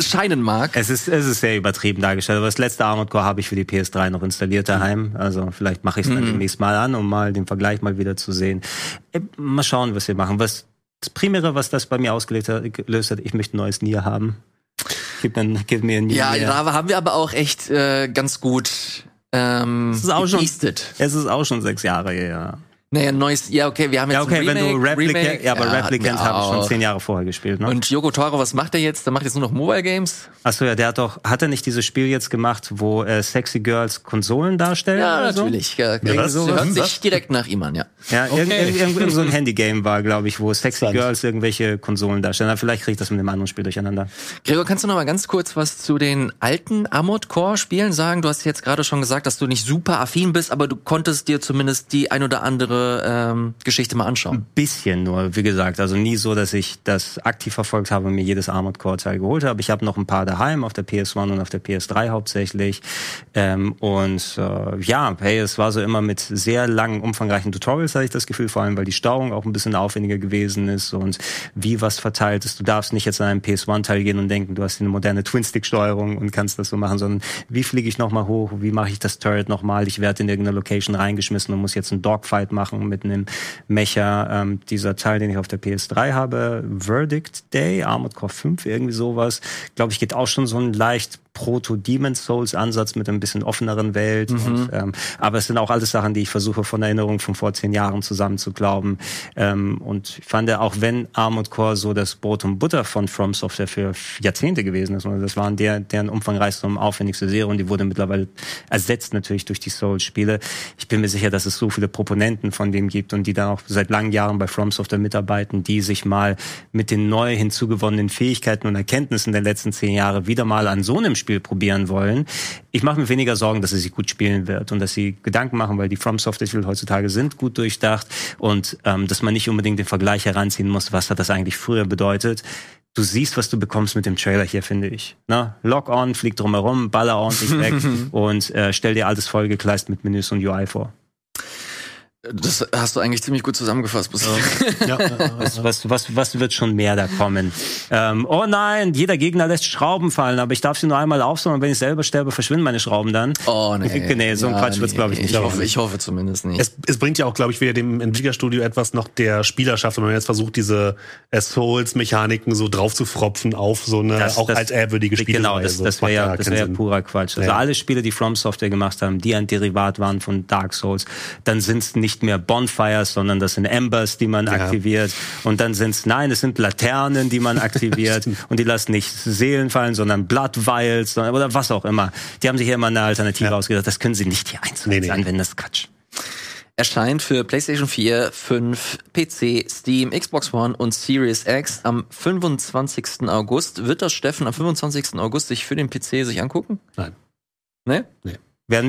scheinen mag. Es ist sehr übertrieben dargestellt, aber das letzte Armored Core habe ich für die PS3 noch installiert daheim. Also vielleicht mache ich es dann demnächst mal an, um mal den Vergleich mal wieder zu sehen. Mal schauen, was wir machen. Das Primäre, was das bei mir ausgelöst hat, ich möchte ein neues Nier haben. Gib mir ein Nier. Ja, da haben wir aber auch echt ganz gut... Es ist auch schon 6 Jahre her. Ja. Naja, neues, ja, okay, wir haben jetzt ein Remake. Wenn du Replicant, ja, aber Replicant habe ich schon 10 Jahre vorher gespielt. Ne? Und Yoko Taro, was macht er jetzt? Der macht jetzt nur noch Mobile Games? Achso, ja, hat er nicht dieses Spiel jetzt gemacht, wo Sexy Girls Konsolen darstellen? Ja, oder so? Natürlich. Ja, das hört sich direkt nach ihm an, ja. Ja, okay. Irgend so ein Handygame war, glaube ich, wo Sexy Girls irgendwelche Konsolen darstellen. Aber vielleicht kriege ich das mit dem anderen Spiel durcheinander. Gregor, kannst du noch mal ganz kurz was zu den alten Armored Core Spielen sagen? Du hast jetzt gerade schon gesagt, dass du nicht super affin bist, aber du konntest dir zumindest die ein oder andere Geschichte mal anschauen. Ein bisschen nur, wie gesagt. Also nie so, dass ich das aktiv verfolgt habe und mir jedes Armored Core Teil geholt habe. Ich habe noch ein paar daheim, auf der PS1 und auf der PS3 hauptsächlich. Es war so immer mit sehr langen, umfangreichen Tutorials, hatte ich das Gefühl, vor allem, weil die Steuerung auch ein bisschen aufwendiger gewesen ist und wie was verteilt ist. Du darfst nicht jetzt an einem PS1-Teil gehen und denken, du hast eine moderne Twin-Stick-Steuerung und kannst das so machen, sondern wie fliege ich nochmal hoch, wie mache ich das Turret nochmal, ich werde in irgendeine Location reingeschmissen und muss jetzt einen Dogfight machen mit einem Mecha. Dieser Teil, den ich auf der PS3 habe, Verdict Day, Armored Core 5, irgendwie sowas, glaube ich, geht auch schon so ein leicht Proto-Demon's Souls-Ansatz mit ein bisschen offeneren Welt. Und, aber es sind auch alles Sachen, die ich versuche, von Erinnerungen von vor 10 Jahren zusammenzuklauben. Und ich fand, auch wenn Armored Core so das Brot und Butter von From Software für Jahrzehnte gewesen ist, das waren deren umfangreichste und aufwendigste Serie und die wurde mittlerweile ersetzt natürlich durch die Souls-Spiele. Ich bin mir sicher, dass es so viele Proponenten von dem gibt und die dann auch seit langen Jahren bei From Software mitarbeiten, die sich mal mit den neu hinzugewonnenen Fähigkeiten und Erkenntnissen der letzten 10 Jahre wieder mal an so einem Spiel probieren wollen. Ich mache mir weniger Sorgen, dass sie gut spielen wird und dass sie Gedanken machen, weil die From Software-Titel heutzutage sind gut durchdacht und dass man nicht unbedingt den Vergleich heranziehen muss, was hat das eigentlich früher bedeutet. Du siehst, was du bekommst mit dem Trailer hier, finde ich. Na, lock on, flieg drumherum, baller ordentlich weg und stell dir alles vollgekleist mit Menüs und UI vor. Das hast du eigentlich ziemlich gut zusammengefasst. Ja. Was wird schon mehr da kommen? Oh nein, jeder Gegner lässt Schrauben fallen, aber ich darf sie nur einmal aufsammeln. Wenn ich selber sterbe, verschwinden meine Schrauben dann. Oh nee. Nee, so ein Quatsch wird's, glaube ich, nicht. Ich hoffe zumindest nicht. Es bringt ja auch, glaube ich, wieder dem Entwicklerstudio etwas noch der Spielerschaft, wenn man jetzt versucht, diese Souls-Mechaniken so drauf zu fropfen auf so eine auch als ehrwürdige Spiele. Genau, das wäre ja purer Quatsch. Also alle Spiele, die From Software gemacht haben, die ein Derivat waren von Dark Souls, dann sind's nicht mehr Bonfires, sondern das sind Embers, die man aktiviert. Und dann es sind Laternen, die man aktiviert. Und die lassen nicht Seelen fallen, sondern Blood Vials oder was auch immer. Die haben sich ja immer eine Alternative ausgedacht. Das können sie nicht hier einzeln anwenden, das ist Quatsch. Erscheint für PlayStation 4, 5, PC, Steam, Xbox One und Series X am 25. August. Wird das Steffen am 25. August sich für den PC angucken? Nein. Nee? Vielleicht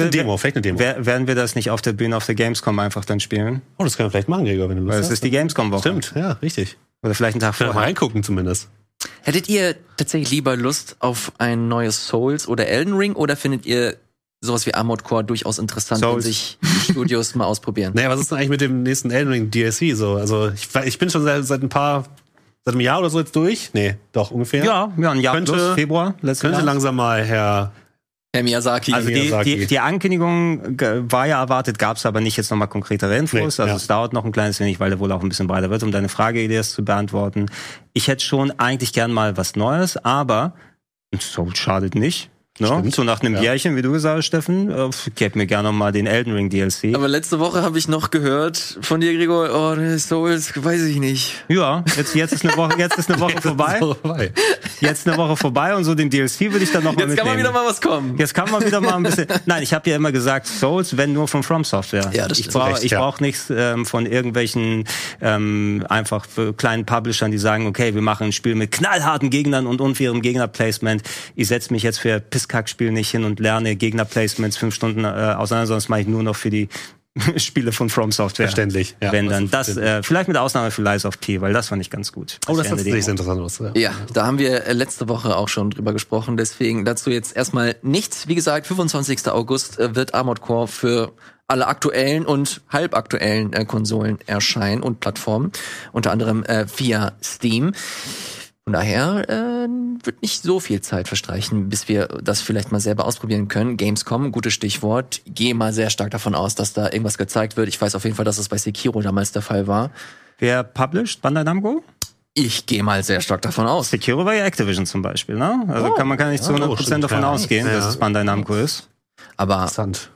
eine Demo. Werden wir das nicht auf der Bühne auf der Gamescom einfach dann spielen? Oh, das können wir vielleicht machen, Gregor, wenn du Lust hast. Das ist die Gamescom-Woche. Stimmt, ja, richtig. Oder vielleicht einen Tag vorher. Mal reingucken zumindest. Hättet ihr tatsächlich lieber Lust auf ein neues Souls oder Elden Ring, oder findet ihr sowas wie Armored Core durchaus interessant, wenn sich die Studios mal ausprobieren? Naja, was ist denn eigentlich mit dem nächsten Elden Ring DLC so? Also ich bin schon seit einem Jahr oder so jetzt durch? Nee, doch ungefähr. Ja, ein Jahr plus, Februar. Könnte langsam mal Herr Miyazaki. Also die Ankündigung war ja erwartet, gab es aber nicht jetzt nochmal konkretere Infos. Nee, also es dauert noch ein kleines wenig, weil der wohl auch ein bisschen breiter wird, um deine Frage zu beantworten. Ich hätte schon eigentlich gern mal was Neues, aber Soul schadet nicht. No? So nach einem Jährchen, wie du gesagt hast, Steffen, gäb mir gerne noch mal den Elden Ring DLC. Aber letzte Woche habe ich noch gehört von dir, Gregor, Souls, weiß ich nicht. Ja, jetzt ist eine Woche vorbei. Jetzt eine Woche vorbei und so den DLC würde ich dann noch mal mitnehmen. Jetzt kann mal wieder mal was kommen. Jetzt kann man wieder mal ein bisschen... Nein, ich habe ja immer gesagt, Souls, wenn nur von From Software. Ja, das stimmt. Ich brauche nichts von irgendwelchen einfach kleinen Publishern, die sagen, okay, wir machen ein Spiel mit knallharten Gegnern und unfairem Gegnerplacement. Ich setze mich jetzt für Kackspiel nicht hin und lerne Gegnerplacements 5 Stunden auseinander, sonst mache ich nur noch für die Spiele von From Software. Verständlich. Ja, wenn dann das, vielleicht mit Ausnahme für Lies of P, weil das fand ich ganz gut. Oh, das ist nichts Interessantes. Ja, da haben wir letzte Woche auch schon drüber gesprochen, deswegen dazu jetzt erstmal nichts. Wie gesagt, 25. August wird Armored Core für alle aktuellen und halbaktuellen Konsolen erscheinen und Plattformen, unter anderem via Steam. Von daher wird nicht so viel Zeit verstreichen, bis wir das vielleicht mal selber ausprobieren können. Gamescom, gutes Stichwort. Gehe mal sehr stark davon aus, dass da irgendwas gezeigt wird. Ich weiß auf jeden Fall, dass das bei Sekiro damals der Fall war. Wer published? Bandai Namco? Ich gehe mal sehr stark davon aus. Sekiro war ja Activision zum Beispiel, ne? Also man kann nicht zu 100% davon ausgehen, dass es Bandai Namco ist. Aber interessant.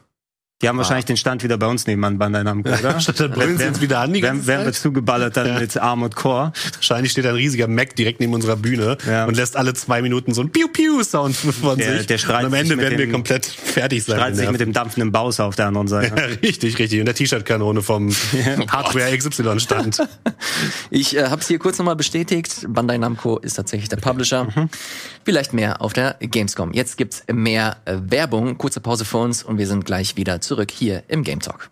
Die haben wahrscheinlich den Stand wieder bei uns nebenan, Bandai Namco, oder? Dann bringen sie uns wieder an die ganze Zeit. Werden wir zugeballert dann mit Armored Core. Wahrscheinlich steht ein riesiger Mac direkt neben unserer Bühne und lässt alle 2 Minuten so einen Piu-Piu-Sound von sich. Und am Ende werden wir komplett fertig sein. Streitet sich mit dem dampfenden Bowser auf der anderen Seite. Ja, richtig. Und der T-Shirt-Kanone vom Hardware XY-Stand. Ich hab's hier kurz nochmal bestätigt. Bandai Namco ist tatsächlich der Publisher. Mhm. Vielleicht mehr auf der Gamescom. Jetzt gibt's mehr Werbung. Kurze Pause für uns und wir sind gleich wieder zurück hier im Game Talk.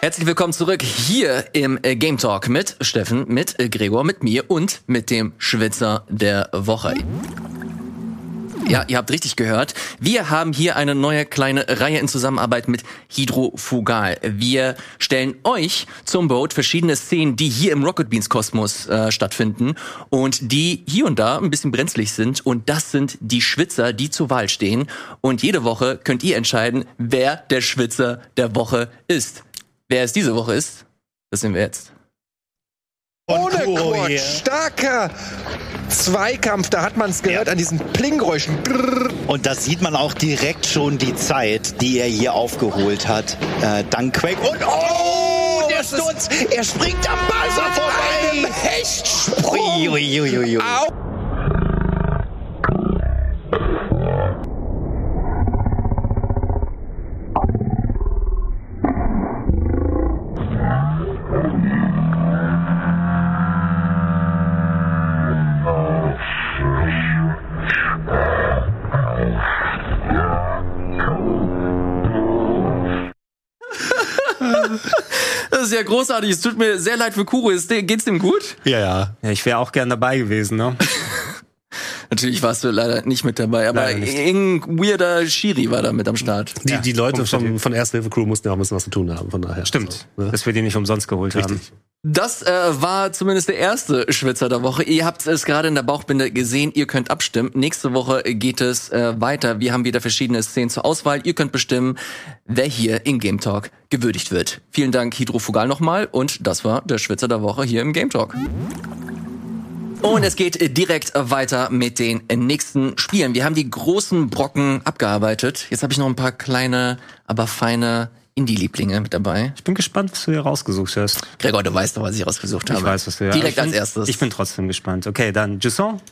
Herzlich willkommen zurück hier im Game Talk mit Steffen, mit Gregor, mit mir und mit dem Schwitzer der Woche. Ja, ihr habt richtig gehört. Wir haben hier eine neue kleine Reihe in Zusammenarbeit mit Hydrofugal. Wir stellen euch zum Boot verschiedene Szenen, die hier im Rocket Beans Kosmos stattfinden und die hier und da ein bisschen brenzlig sind. Und das sind die Schwitzer, die zur Wahl stehen. Und jede Woche könnt ihr entscheiden, wer der Schwitzer der Woche ist. Wer es diese Woche ist, das sehen wir jetzt. Ohne Quatsch, starker Zweikampf, da hat man es gehört an diesen Plinggeräuschen. Und das sieht man auch direkt schon die Zeit, die er hier aufgeholt hat. Dank Quake und der Sturz, er springt am Buzzer vorbei. Einem Hechtsprung. Uiuiuiui. Das ist ja großartig. Es tut mir sehr leid für Kuro. Geht's dem gut? Ja. Ich wäre auch gern dabei gewesen, ne? Natürlich warst du leider nicht mit dabei, aber irgendein weirder Schiri war da mit am Start. Die Leute von Erste-Hilfe-Crew mussten ja auch ein bisschen was zu tun haben, von daher. Stimmt, also, ne? Dass wir die nicht umsonst geholt haben. Das war zumindest der erste Schwitzer der Woche. Ihr habt es gerade in der Bauchbinde gesehen, ihr könnt abstimmen. Nächste Woche geht es weiter. Wir haben wieder verschiedene Szenen zur Auswahl. Ihr könnt bestimmen, wer hier im Game Talk gewürdigt wird. Vielen Dank, Hydrofugal, nochmal. Und das war der Schwitzer der Woche hier im Game Talk. Und es geht direkt weiter mit den nächsten Spielen. Wir haben die großen Brocken abgearbeitet. Jetzt habe ich noch ein paar kleine, aber feine Indie-Lieblinge mit dabei. Ich bin gespannt, was du hier rausgesucht hast. Gregor, du weißt doch, was ich rausgesucht habe. Ich weiß, was du direkt als erstes. Ich bin trotzdem gespannt. Okay, dann Jusson.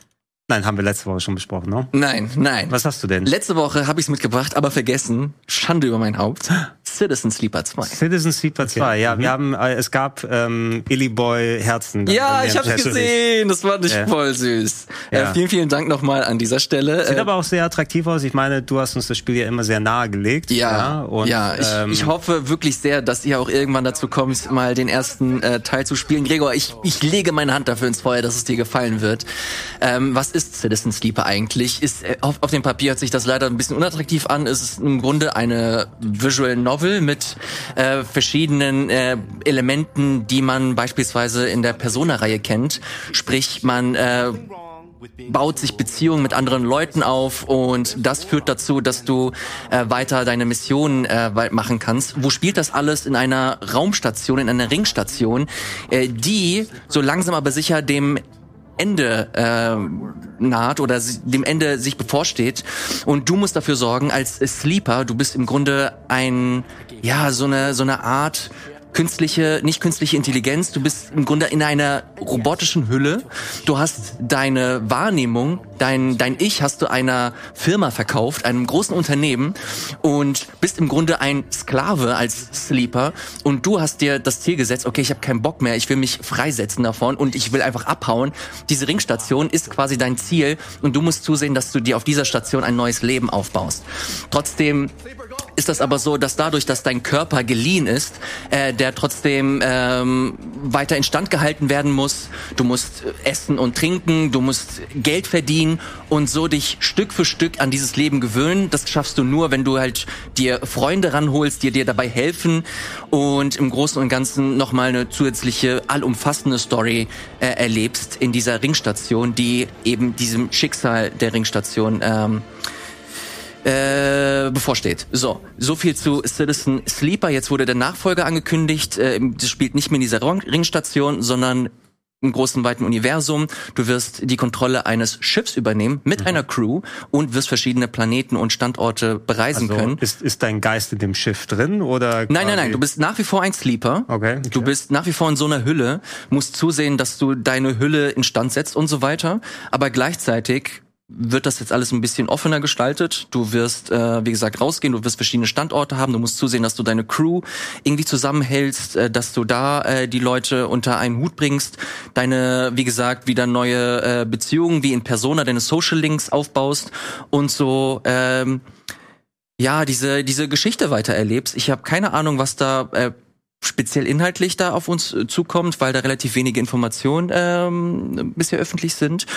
Nein, haben wir letzte Woche schon besprochen, ne? Nein. Was hast du denn? Letzte Woche habe ich es mitgebracht, aber vergessen. Schande über mein Haupt. Citizen Sleeper 2. Citizen Sleeper 2, okay. Ja. Wir haben, es gab Illy Boy Herzen. Ja, ich hab's gesehen. Das war nicht voll süß. Ja. Vielen, vielen Dank nochmal an dieser Stelle. Sieht aber auch sehr attraktiv aus. Ich meine, du hast uns das Spiel ja immer sehr nahe gelegt. Ja, und, ich hoffe wirklich sehr, dass ihr auch irgendwann dazu kommt, mal den ersten Teil zu spielen. Gregor, ich lege meine Hand dafür ins Feuer, dass es dir gefallen wird. Was ist Citizen Sleeper eigentlich? Ist, auf dem Papier hört sich das leider ein bisschen unattraktiv an. Es ist im Grunde eine Visual Novel mit verschiedenen Elementen, die man beispielsweise in der Persona-Reihe kennt. Sprich, man baut sich Beziehungen mit anderen Leuten auf und das führt dazu, dass du weiter deine Missionen machen kannst. Wo spielt das alles? In einer Raumstation, in einer Ringstation, die so langsam aber sicher dem Ende naht oder dem Ende sich bevorsteht und du musst dafür sorgen, als Sleeper, du bist im Grunde ein, ja, so eine Art nicht künstliche Intelligenz, du bist im Grunde in einer robotischen Hülle, du hast deine Wahrnehmung, dein Ich hast du einer Firma verkauft, einem großen Unternehmen und bist im Grunde ein Sklave als Sleeper und du hast dir das Ziel gesetzt, okay, ich habe keinen Bock mehr, ich will mich freisetzen davon und ich will einfach abhauen. Diese Ringstation ist quasi dein Ziel und du musst zusehen, dass du dir auf dieser Station ein neues Leben aufbaust. Trotzdem ist das aber so, dass dadurch, dass dein Körper geliehen ist, der trotzdem weiter instand gehalten werden muss. Du musst essen und trinken, du musst Geld verdienen und so dich Stück für Stück an dieses Leben gewöhnen. Das schaffst du nur, wenn du halt dir Freunde ranholst, die dir dabei helfen und im Großen und Ganzen nochmal eine zusätzliche, allumfassende Story erlebst in dieser Ringstation, die eben diesem Schicksal der Ringstation bevorsteht. So viel zu Citizen Sleeper. Jetzt wurde der Nachfolger angekündigt. Das spielt nicht mehr in dieser Ringstation, sondern im großen, weiten Universum. Du wirst die Kontrolle eines Schiffs übernehmen mit einer Crew und wirst verschiedene Planeten und Standorte bereisen können. Ist dein Geist in dem Schiff drin? Oder nein. Du bist nach wie vor ein Sleeper. Okay. Du bist nach wie vor in so einer Hülle, musst zusehen, dass du deine Hülle instand setzt und so weiter. Aber gleichzeitig wird das jetzt alles ein bisschen offener gestaltet. Du wirst, wie gesagt, rausgehen, du wirst verschiedene Standorte haben, du musst zusehen, dass du deine Crew irgendwie zusammenhältst, dass du da die Leute unter einen Hut bringst, deine, wie gesagt, wieder neue Beziehungen wie in Persona, deine Social Links aufbaust und so, diese Geschichte weiter erlebst. Ich habe keine Ahnung, was da speziell inhaltlich da auf uns zukommt, weil da relativ wenige Informationen bisher öffentlich sind.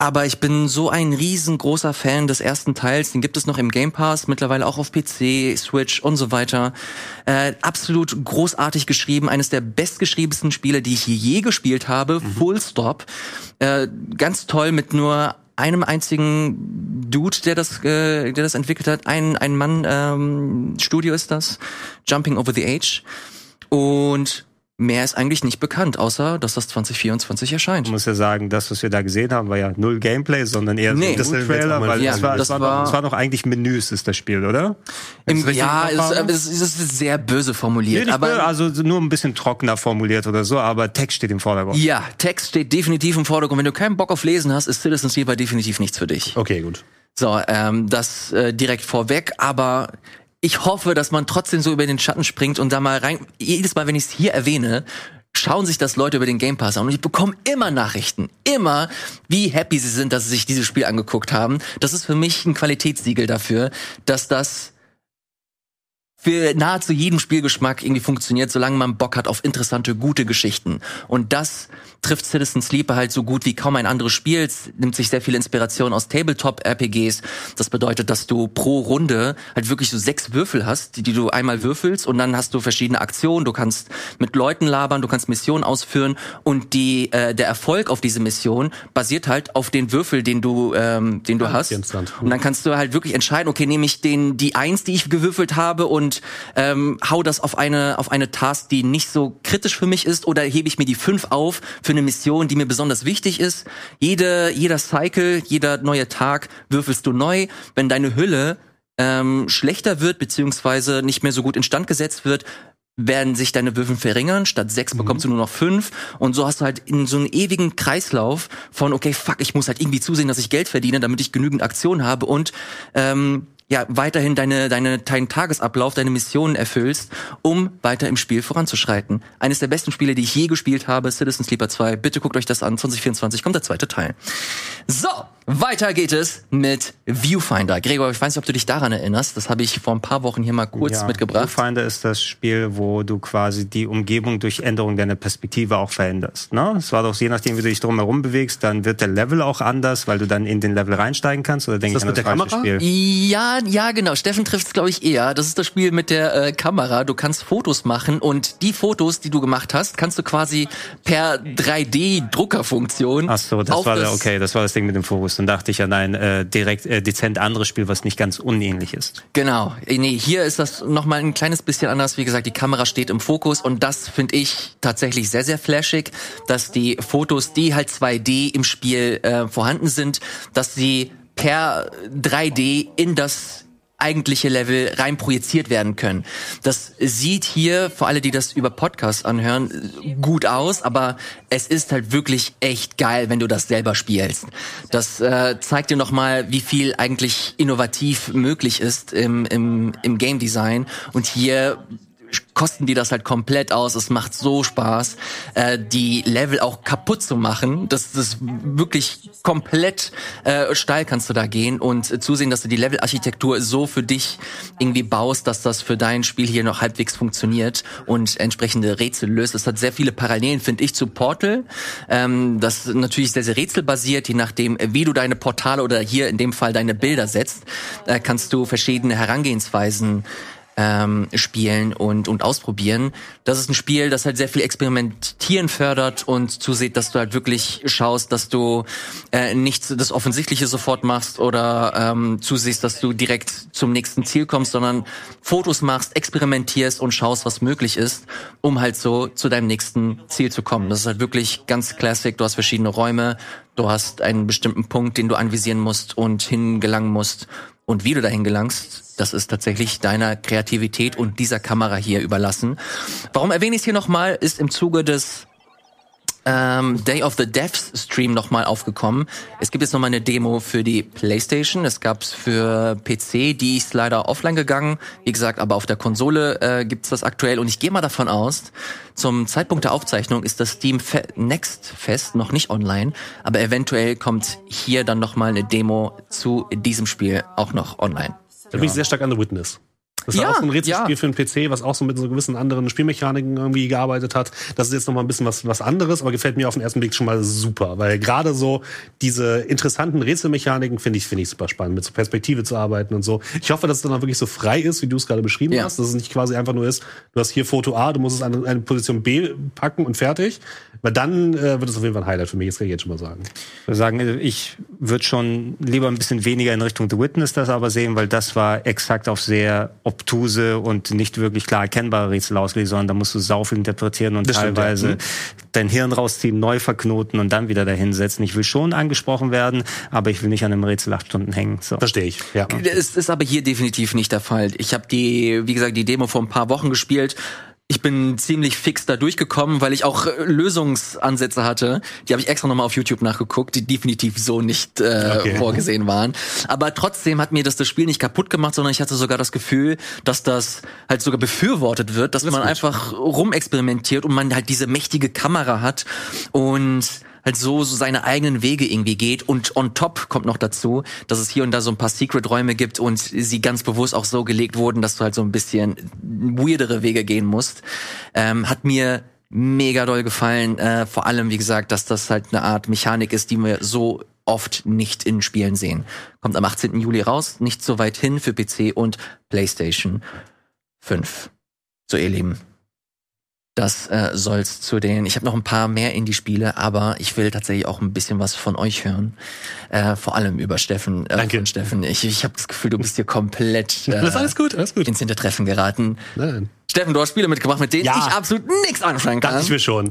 Aber ich bin so ein riesengroßer Fan des ersten Teils. Den gibt es noch im Game Pass, mittlerweile auch auf PC, Switch und so weiter. Absolut großartig geschrieben. Eines der bestgeschriebensten Spiele, die ich je gespielt habe. Full Stop. Ganz toll mit nur einem einzigen Dude, der das entwickelt hat. Ein Mann, Studio ist das. Jumping Over the Age. Und mehr ist eigentlich nicht bekannt, außer, dass das 2024 erscheint. Ich muss ja sagen, das, was wir da gesehen haben, war ja null Gameplay, sondern eher so ein Trailer, weil es war noch eigentlich Menüs, ist das Spiel, oder? Es ist sehr böse formuliert. Nee, aber nur ein bisschen trockener formuliert oder so, aber Text steht im Vordergrund. Ja, Text steht definitiv im Vordergrund. Wenn du keinen Bock auf Lesen hast, ist Citizen Sleeper definitiv nichts für dich. Okay, gut. So, das direkt vorweg, aber ich hoffe, dass man trotzdem so über den Schatten springt und da mal rein. Jedes Mal, wenn ich es hier erwähne, schauen sich das Leute über den Game Pass an und ich bekomme immer Nachrichten, immer, wie happy sie sind, dass sie sich dieses Spiel angeguckt haben. Das ist für mich ein Qualitätssiegel dafür, dass das für nahezu jedem Spielgeschmack irgendwie funktioniert, solange man Bock hat auf interessante, gute Geschichten. Und das trifft Citizen Sleeper halt so gut wie kaum ein anderes Spiel. Es nimmt sich sehr viel Inspiration aus Tabletop-RPGs. Das bedeutet, dass du pro Runde halt wirklich so 6 Würfel hast, die du einmal würfelst und dann hast du verschiedene Aktionen. Du kannst mit Leuten labern, du kannst Missionen ausführen und der Erfolg auf diese Mission basiert halt auf den Würfel, den du hast. Und dann kannst du halt wirklich entscheiden, okay, nehme ich die 1, die ich gewürfelt habe und hau das auf eine Task, die nicht so kritisch für mich ist, oder hebe ich mir die 5 auf für eine Mission, die mir besonders wichtig ist. Jeder Cycle, jeder neue Tag würfelst du neu. Wenn deine Hülle schlechter wird, beziehungsweise nicht mehr so gut instand gesetzt wird, werden sich deine Würfel verringern. Statt 6 bekommst du nur noch 5. Und so hast du halt in so einen ewigen Kreislauf von, okay, fuck, ich muss halt irgendwie zusehen, dass ich Geld verdiene, damit ich genügend Aktion habe und ja weiterhin deinen Tagesablauf, deine Missionen erfüllst, um weiter im Spiel voranzuschreiten. Eines der besten Spiele, die ich je gespielt habe, Citizen Sleeper 2. Bitte guckt euch das an. 2024 kommt der zweite Teil. So, weiter geht es mit Viewfinder. Gregor, ich weiß nicht, ob du dich daran erinnerst. Das habe ich vor ein paar Wochen hier mal kurz mitgebracht. Viewfinder ist das Spiel, wo du quasi die Umgebung durch Änderung deiner Perspektive auch veränderst. Ne? Es war doch je nachdem, wie du dich drumherum bewegst, dann wird der Level auch anders, weil du dann in den Level reinsteigen kannst. Oder denke ich an das falsche Spiel? Ja, genau. Steffen trifft es, glaube ich, eher. Das ist das Spiel mit der Kamera. Du kannst Fotos machen und die Fotos, die du gemacht hast, kannst du quasi per 3D-Druckerfunktion. Ach so, das war das Ding mit dem Fokus. Dann dachte ich an ein dezent anderes Spiel, was nicht ganz unähnlich ist. Genau. Nee, hier ist das nochmal ein kleines bisschen anders. Wie gesagt, die Kamera steht im Fokus und das finde ich tatsächlich sehr, sehr flashig, dass die Fotos, die halt 2D im Spiel vorhanden sind, dass sie per 3D in das eigentliche Level rein projiziert werden können. Das sieht hier, für alle, die das über Podcasts anhören, gut aus, aber es ist halt wirklich echt geil, wenn du das selber spielst. Das zeigt dir nochmal, wie viel eigentlich innovativ möglich ist im Game Design. Und hier kosten die das halt komplett aus. Es macht so Spaß, die Level auch kaputt zu machen. Das ist wirklich komplett steil kannst du da gehen und zusehen, dass du die Levelarchitektur so für dich irgendwie baust, dass das für dein Spiel hier noch halbwegs funktioniert und entsprechende Rätsel löst. Es hat sehr viele Parallelen, finde ich, zu Portal. Das ist natürlich sehr, sehr rätselbasiert. Je nachdem, wie du deine Portale oder hier in dem Fall deine Bilder setzt, kannst du verschiedene Herangehensweisen spielen und ausprobieren. Das ist ein Spiel, das halt sehr viel Experimentieren fördert und zuseht, dass du halt wirklich schaust, dass du nicht das Offensichtliche sofort machst oder zusehst, dass du direkt zum nächsten Ziel kommst, sondern Fotos machst, experimentierst und schaust, was möglich ist, um halt so zu deinem nächsten Ziel zu kommen. Das ist halt wirklich ganz classic. Du hast verschiedene Räume, du hast einen bestimmten Punkt, den du anvisieren musst und hingelangen musst. Und wie du dahin gelangst, das ist tatsächlich deiner Kreativität und dieser Kamera hier überlassen. Warum erwähne ich es hier nochmal, ist im Zuge des Day of the Devs Stream nochmal aufgekommen. Es gibt jetzt nochmal eine Demo für die PlayStation. Es gab's für PC, die ist leider offline gegangen. Wie gesagt, aber auf der Konsole gibt's das aktuell. Und ich gehe mal davon aus, zum Zeitpunkt der Aufzeichnung ist das Steam Next Fest noch nicht online. Aber eventuell kommt hier dann nochmal eine Demo zu diesem Spiel auch noch online. Da bin ich sehr stark an The Witness. Das war auch so ein Rätselspiel für den PC, was auch so mit so gewissen anderen Spielmechaniken irgendwie gearbeitet hat. Das ist jetzt nochmal ein bisschen was anderes, aber gefällt mir auf den ersten Blick schon mal super, weil gerade so diese interessanten Rätselmechaniken finde ich super spannend, mit so Perspektive zu arbeiten und so. Ich hoffe, dass es dann auch wirklich so frei ist, wie du es gerade beschrieben hast, dass es nicht quasi einfach nur ist, du hast hier Foto A, du musst es an eine Position B packen und fertig. Weil dann wird es auf jeden Fall ein Highlight für mich, das kann ich jetzt schon mal sagen. Ich würde schon lieber ein bisschen weniger in Richtung The Witness das aber sehen, weil das war exakt auf sehr obtuse und nicht wirklich klar erkennbare Rätsel ausgelegt, sondern da musst du sau viel interpretieren und teilweise dein Hirn rausziehen, neu verknoten und dann wieder dahinsetzen. Ich will schon angesprochen werden, aber ich will nicht an einem Rätsel 8 Stunden hängen. So. Verstehe ich. Ja. Es ist aber hier definitiv nicht der Fall. Ich habe die Demo vor ein paar Wochen gespielt. Ich bin ziemlich fix da durchgekommen, weil ich auch Lösungsansätze hatte. Die habe ich extra nochmal auf YouTube nachgeguckt, die definitiv so nicht vorgesehen waren. Aber trotzdem hat mir das Spiel nicht kaputt gemacht, sondern ich hatte sogar das Gefühl, dass das halt sogar befürwortet wird, dass man einfach rumexperimentiert und man halt diese mächtige Kamera hat und halt so seine eigenen Wege irgendwie geht. Und on top kommt noch dazu, dass es hier und da so ein paar Secret-Räume gibt und sie ganz bewusst auch so gelegt wurden, dass du halt so ein bisschen weirdere Wege gehen musst. Hat mir mega doll gefallen. Vor allem, wie gesagt, dass das halt eine Art Mechanik ist, die wir so oft nicht in Spielen sehen. Kommt am 18. Juli raus, nicht so weit hin für PC und PlayStation 5. So, ihr Lieben. Das soll's zu den. Ich habe noch ein paar mehr Indie-Spiele, aber ich will tatsächlich auch ein bisschen was von euch hören. Vor allem über Steffen. Danke. Steffen. Ich habe das Gefühl, du bist hier komplett ins Hintertreffen geraten. Nein. Steffen, du hast Spiele mitgebracht, mit denen ich absolut nichts anfangen kann. Dachte ich mir schon.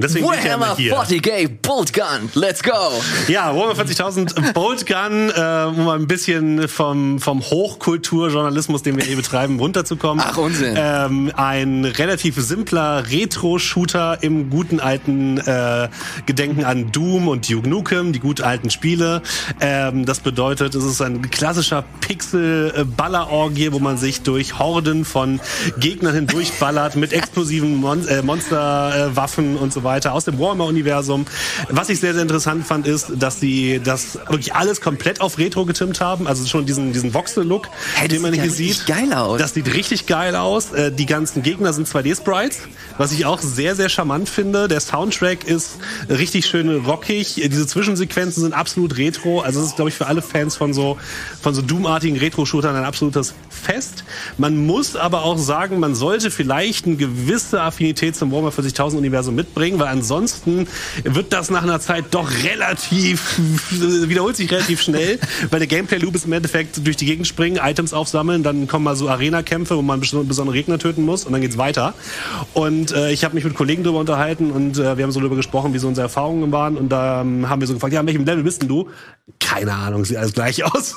Deswegen bin ich ja hier. Warhammer 40,000 Boltgun, let's go! Ja, Warhammer 40,000 Boltgun, um ein bisschen vom Hochkulturjournalismus, den wir hier betreiben, runterzukommen. Ach, Unsinn. Ein relativ simpler Retro-Shooter im guten alten Gedenken an Doom und Duke Nukem, die gut alten Spiele. Das bedeutet, es ist ein klassischer Pixel-Baller-Orgie, wo man sich durch Horden von Gegnern hindurchballert mit explosiven Monsterwaffen und so weiter aus dem Warhammer-Universum. Was ich sehr, sehr interessant fand, ist, dass sie das wirklich alles komplett auf Retro getrimmt haben. Also schon diesen Voxel-Look, den man hier sieht. Das sieht geil aus. Das sieht richtig geil aus. Die ganzen Gegner sind 2D-Sprites, was ich auch sehr, sehr charmant finde. Der Soundtrack ist richtig schön rockig. Diese Zwischensequenzen sind absolut retro. Also es ist, glaube ich, für alle Fans von so Doom-artigen Retro-Shootern ein absolutes Fest. Man muss aber auch sagen, man sollte vielleicht eine gewisse Affinität zum Warhammer 40.000 Universum mitbringen, weil ansonsten wird das nach einer Zeit doch wiederholt sich relativ schnell, weil der Gameplay-Loop ist im Endeffekt durch die Gegend springen, Items aufsammeln, dann kommen mal so Arena-Kämpfe, wo man besondere Gegner töten muss und dann geht's weiter. Und ich habe mich mit Kollegen darüber unterhalten und wir haben so darüber gesprochen, wie so unsere Erfahrungen waren und da haben wir so gefragt, ja, an welchem Level bist denn du? Keine Ahnung, sieht alles gleich aus.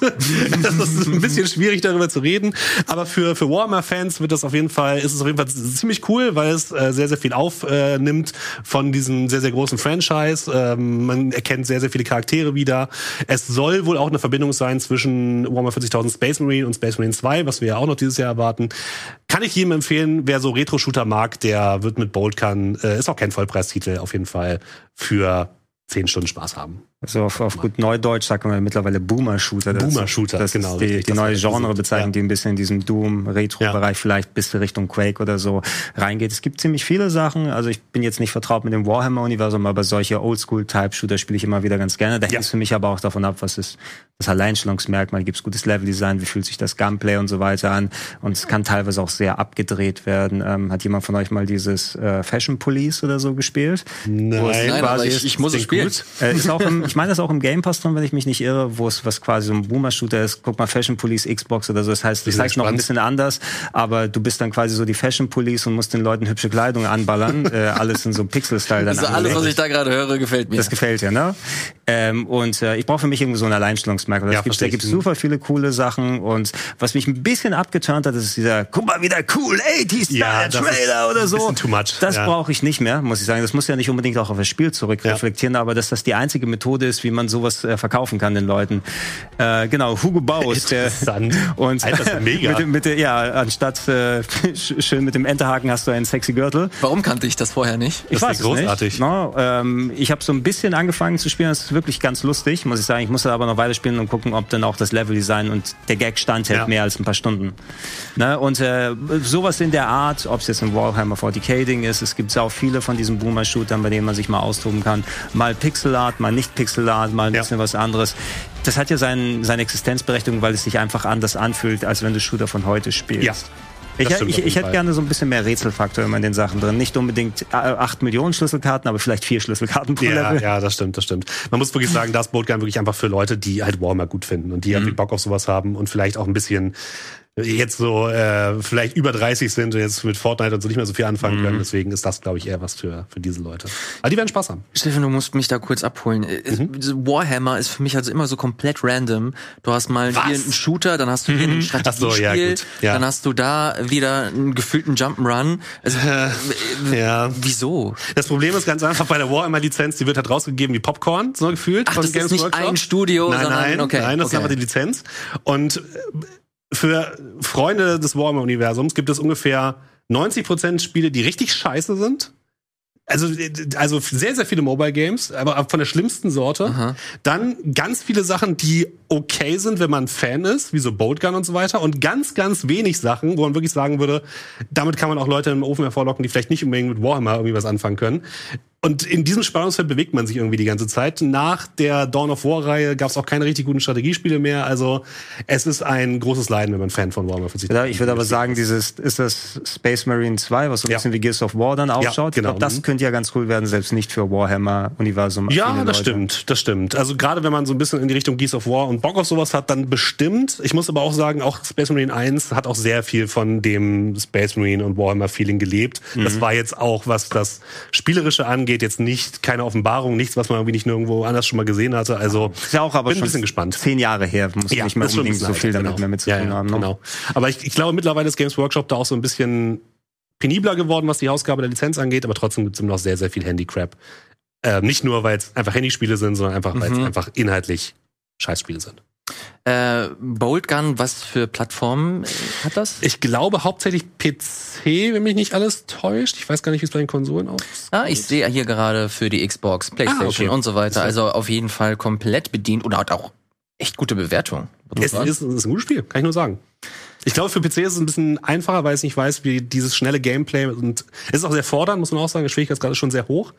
Das ist ein bisschen schwierig, darüber zu reden, aber für Warhammer-Fans wird das auf jeden Fall, ist es auf jeden Fall ziemlich cool, weil es sehr, sehr viel aufnimmt von diesem sehr, sehr großen Franchise. Man erkennt sehr, sehr viele Charaktere wieder. Es soll wohl auch eine Verbindung sein zwischen Warhammer 40.000 Space Marine und Space Marine 2, was wir ja auch noch dieses Jahr erwarten. Kann ich jedem empfehlen, wer so Retro-Shooter mag, der wird mit Boltgun, ist auch kein Vollpreistitel, auf jeden Fall für 10 Stunden Spaß haben. Also auf gut Neudeutsch sagt man mittlerweile Boomer-Shooter. Boomer-Shooter, das ist genau. Die neue Genrebezeichnung, die ein bisschen in diesem Doom-Retro-Bereich vielleicht bis Richtung Quake oder so reingeht. Es gibt ziemlich viele Sachen. Also ich bin jetzt nicht vertraut mit dem Warhammer-Universum, aber solche Oldschool-Type-Shooter spiele ich immer wieder ganz gerne. Da hängt es für mich aber auch davon ab, was ist das Alleinstellungsmerkmal. Gibt es gutes Leveldesign? Wie fühlt sich das Gunplay und so weiter an? Und es kann teilweise auch sehr abgedreht werden. Hat jemand von euch mal dieses Fashion Police oder so gespielt? Nein, aber ich muss es spielen. Ist auch ich meine, das auch im Game Pass drin, wenn ich mich nicht irre, wo es was quasi so ein Boomer-Shooter ist. Guck mal, Fashion Police, Xbox oder so. Das heißt, ich zeig's noch ein bisschen anders, aber du bist dann quasi so die Fashion Police und musst den Leuten hübsche Kleidung anballern. Alles in so einem Pixel-Style. Dann also alles, was ich da gerade höre, gefällt mir. Das gefällt dir, ne? Und ich brauche für mich irgendwie so ein Alleinstellungsmerkmal. Ja, da gibt es super viele coole Sachen und was mich ein bisschen abgeturnt hat, ist dieser, guck mal, wieder cool 80s-Style-Trailer oder so. Too much. Das brauche ich nicht mehr, muss ich sagen. Das muss ja nicht unbedingt auch auf das Spiel zurückreflektieren, aber dass das die einzige Methode ist, wie man sowas verkaufen kann den Leuten. Genau, Hugo Baus. Interessant. Und Alter, mega. Anstatt schön mit dem Enterhaken hast du einen sexy Gürtel. Warum kannte ich das vorher nicht? Ich weiß großartig. Nicht. No, ich habe so ein bisschen angefangen zu spielen, das ist wirklich ganz lustig, muss ich sagen. Ich musste aber noch weiterspielen und gucken, ob dann auch das Leveldesign und der Gag standhält mehr als ein paar Stunden. Ne? Und sowas in der Art, ob es jetzt ein Warhammer 40k-Ding ist, es gibt auch viele von diesen Boomer-Shootern, bei denen man sich mal austoben kann. Mal Pixelart, mal nicht Pixelart, mal ein bisschen was anderes. Das hat ja seine Existenzberechtigung, weil es sich einfach anders anfühlt, als wenn du Shooter von heute spielst. Ja. Ich hätte gerne so ein bisschen mehr Rätselfaktor immer in den Sachen drin. Nicht unbedingt 8 Millionen Schlüsselkarten, aber vielleicht 4 Schlüsselkarten pro Level. Ja, das stimmt. Man muss wirklich sagen, das Boltgun wirklich einfach für Leute, die halt Warhammer gut finden und die irgendwie Bock auf sowas haben und vielleicht auch ein bisschen jetzt so vielleicht über 30 sind und jetzt mit Fortnite und so nicht mehr so viel anfangen können. Deswegen ist das, glaube ich, eher was für diese Leute. Aber die werden Spaß haben. Steffen, du musst mich da kurz abholen. Warhammer ist für mich also immer so komplett random. Du hast mal hier einen Shooter, dann hast du hier ein Strategiespiel, dann hast du da wieder einen gefühlten Jump'n'Run. Also, wieso? Das Problem ist ganz einfach, bei der Warhammer-Lizenz, die wird halt rausgegeben wie Popcorn, so gefühlt. Ach, das ist nicht Workshop. Ein Studio, das ist einfach die Lizenz. Und für Freunde des Warhammer-Universums gibt es ungefähr 90% Spiele, die richtig scheiße sind. Also sehr, sehr viele Mobile-Games, aber von der schlimmsten Sorte. Aha. Dann ganz viele Sachen, die okay sind, wenn man Fan ist, wie so Boltgun und so weiter. Und ganz, ganz wenig Sachen, wo man wirklich sagen würde, damit kann man auch Leute in den Ofen hervorlocken, die vielleicht nicht unbedingt mit Warhammer irgendwie was anfangen können. Und in diesem Spannungsfeld bewegt man sich irgendwie die ganze Zeit. Nach der Dawn of War-Reihe gab es auch keine richtig guten Strategiespiele mehr. Also es ist ein großes Leiden, wenn man Fan von Warhammer 40 ist. Ich würde aber sagen, dieses ist das Space Marine 2, was so ein bisschen wie Gears of War dann ausschaut. Ja, genau. Ich glaube, das könnte ja ganz cool werden, selbst nicht für Warhammer-Universum. Ja, das stimmt, das stimmt. Also gerade wenn man so ein bisschen in die Richtung Gears of War und Bock auf sowas hat, dann bestimmt. Ich muss aber auch sagen, auch Space Marine 1 hat auch sehr viel von dem Space Marine und Warhammer-Feeling gelebt. Mhm. Das war jetzt auch, was das Spielerische angeht, jetzt nicht, keine Offenbarung, nichts, was man irgendwie nicht nirgendwo anders schon mal gesehen hatte. Also ist ja auch aber bin schon ein bisschen gespannt. 10 Jahre her, muss ja, nicht mehr unbedingt so viel damit mehr mit zu tun haben. Ne? Genau. Aber ich glaube, mittlerweile ist Games Workshop da auch so ein bisschen penibler geworden, was die Ausgabe der Lizenz angeht, aber trotzdem gibt es noch sehr, sehr viel Handycrap. Nicht nur, weil es einfach Handyspiele sind, sondern einfach, weil es einfach inhaltlich Scheißspiele sind. Boltgun, was für Plattformen hat das? Ich glaube hauptsächlich PC, wenn mich nicht alles täuscht. Ich weiß gar nicht, wie es bei den Konsolen aussieht. Ah, ich sehe hier gerade für die Xbox, PlayStation und so weiter. Also auf jeden Fall komplett bedient und hat auch echt gute Bewertungen. Es ist ein gutes Spiel, kann ich nur sagen. Ich glaube, für PC ist es ein bisschen einfacher, weil ich nicht weiß, wie dieses schnelle Gameplay, und es ist auch sehr fordernd, muss man auch sagen, die Schwierigkeitsgrad ist schon sehr hoch,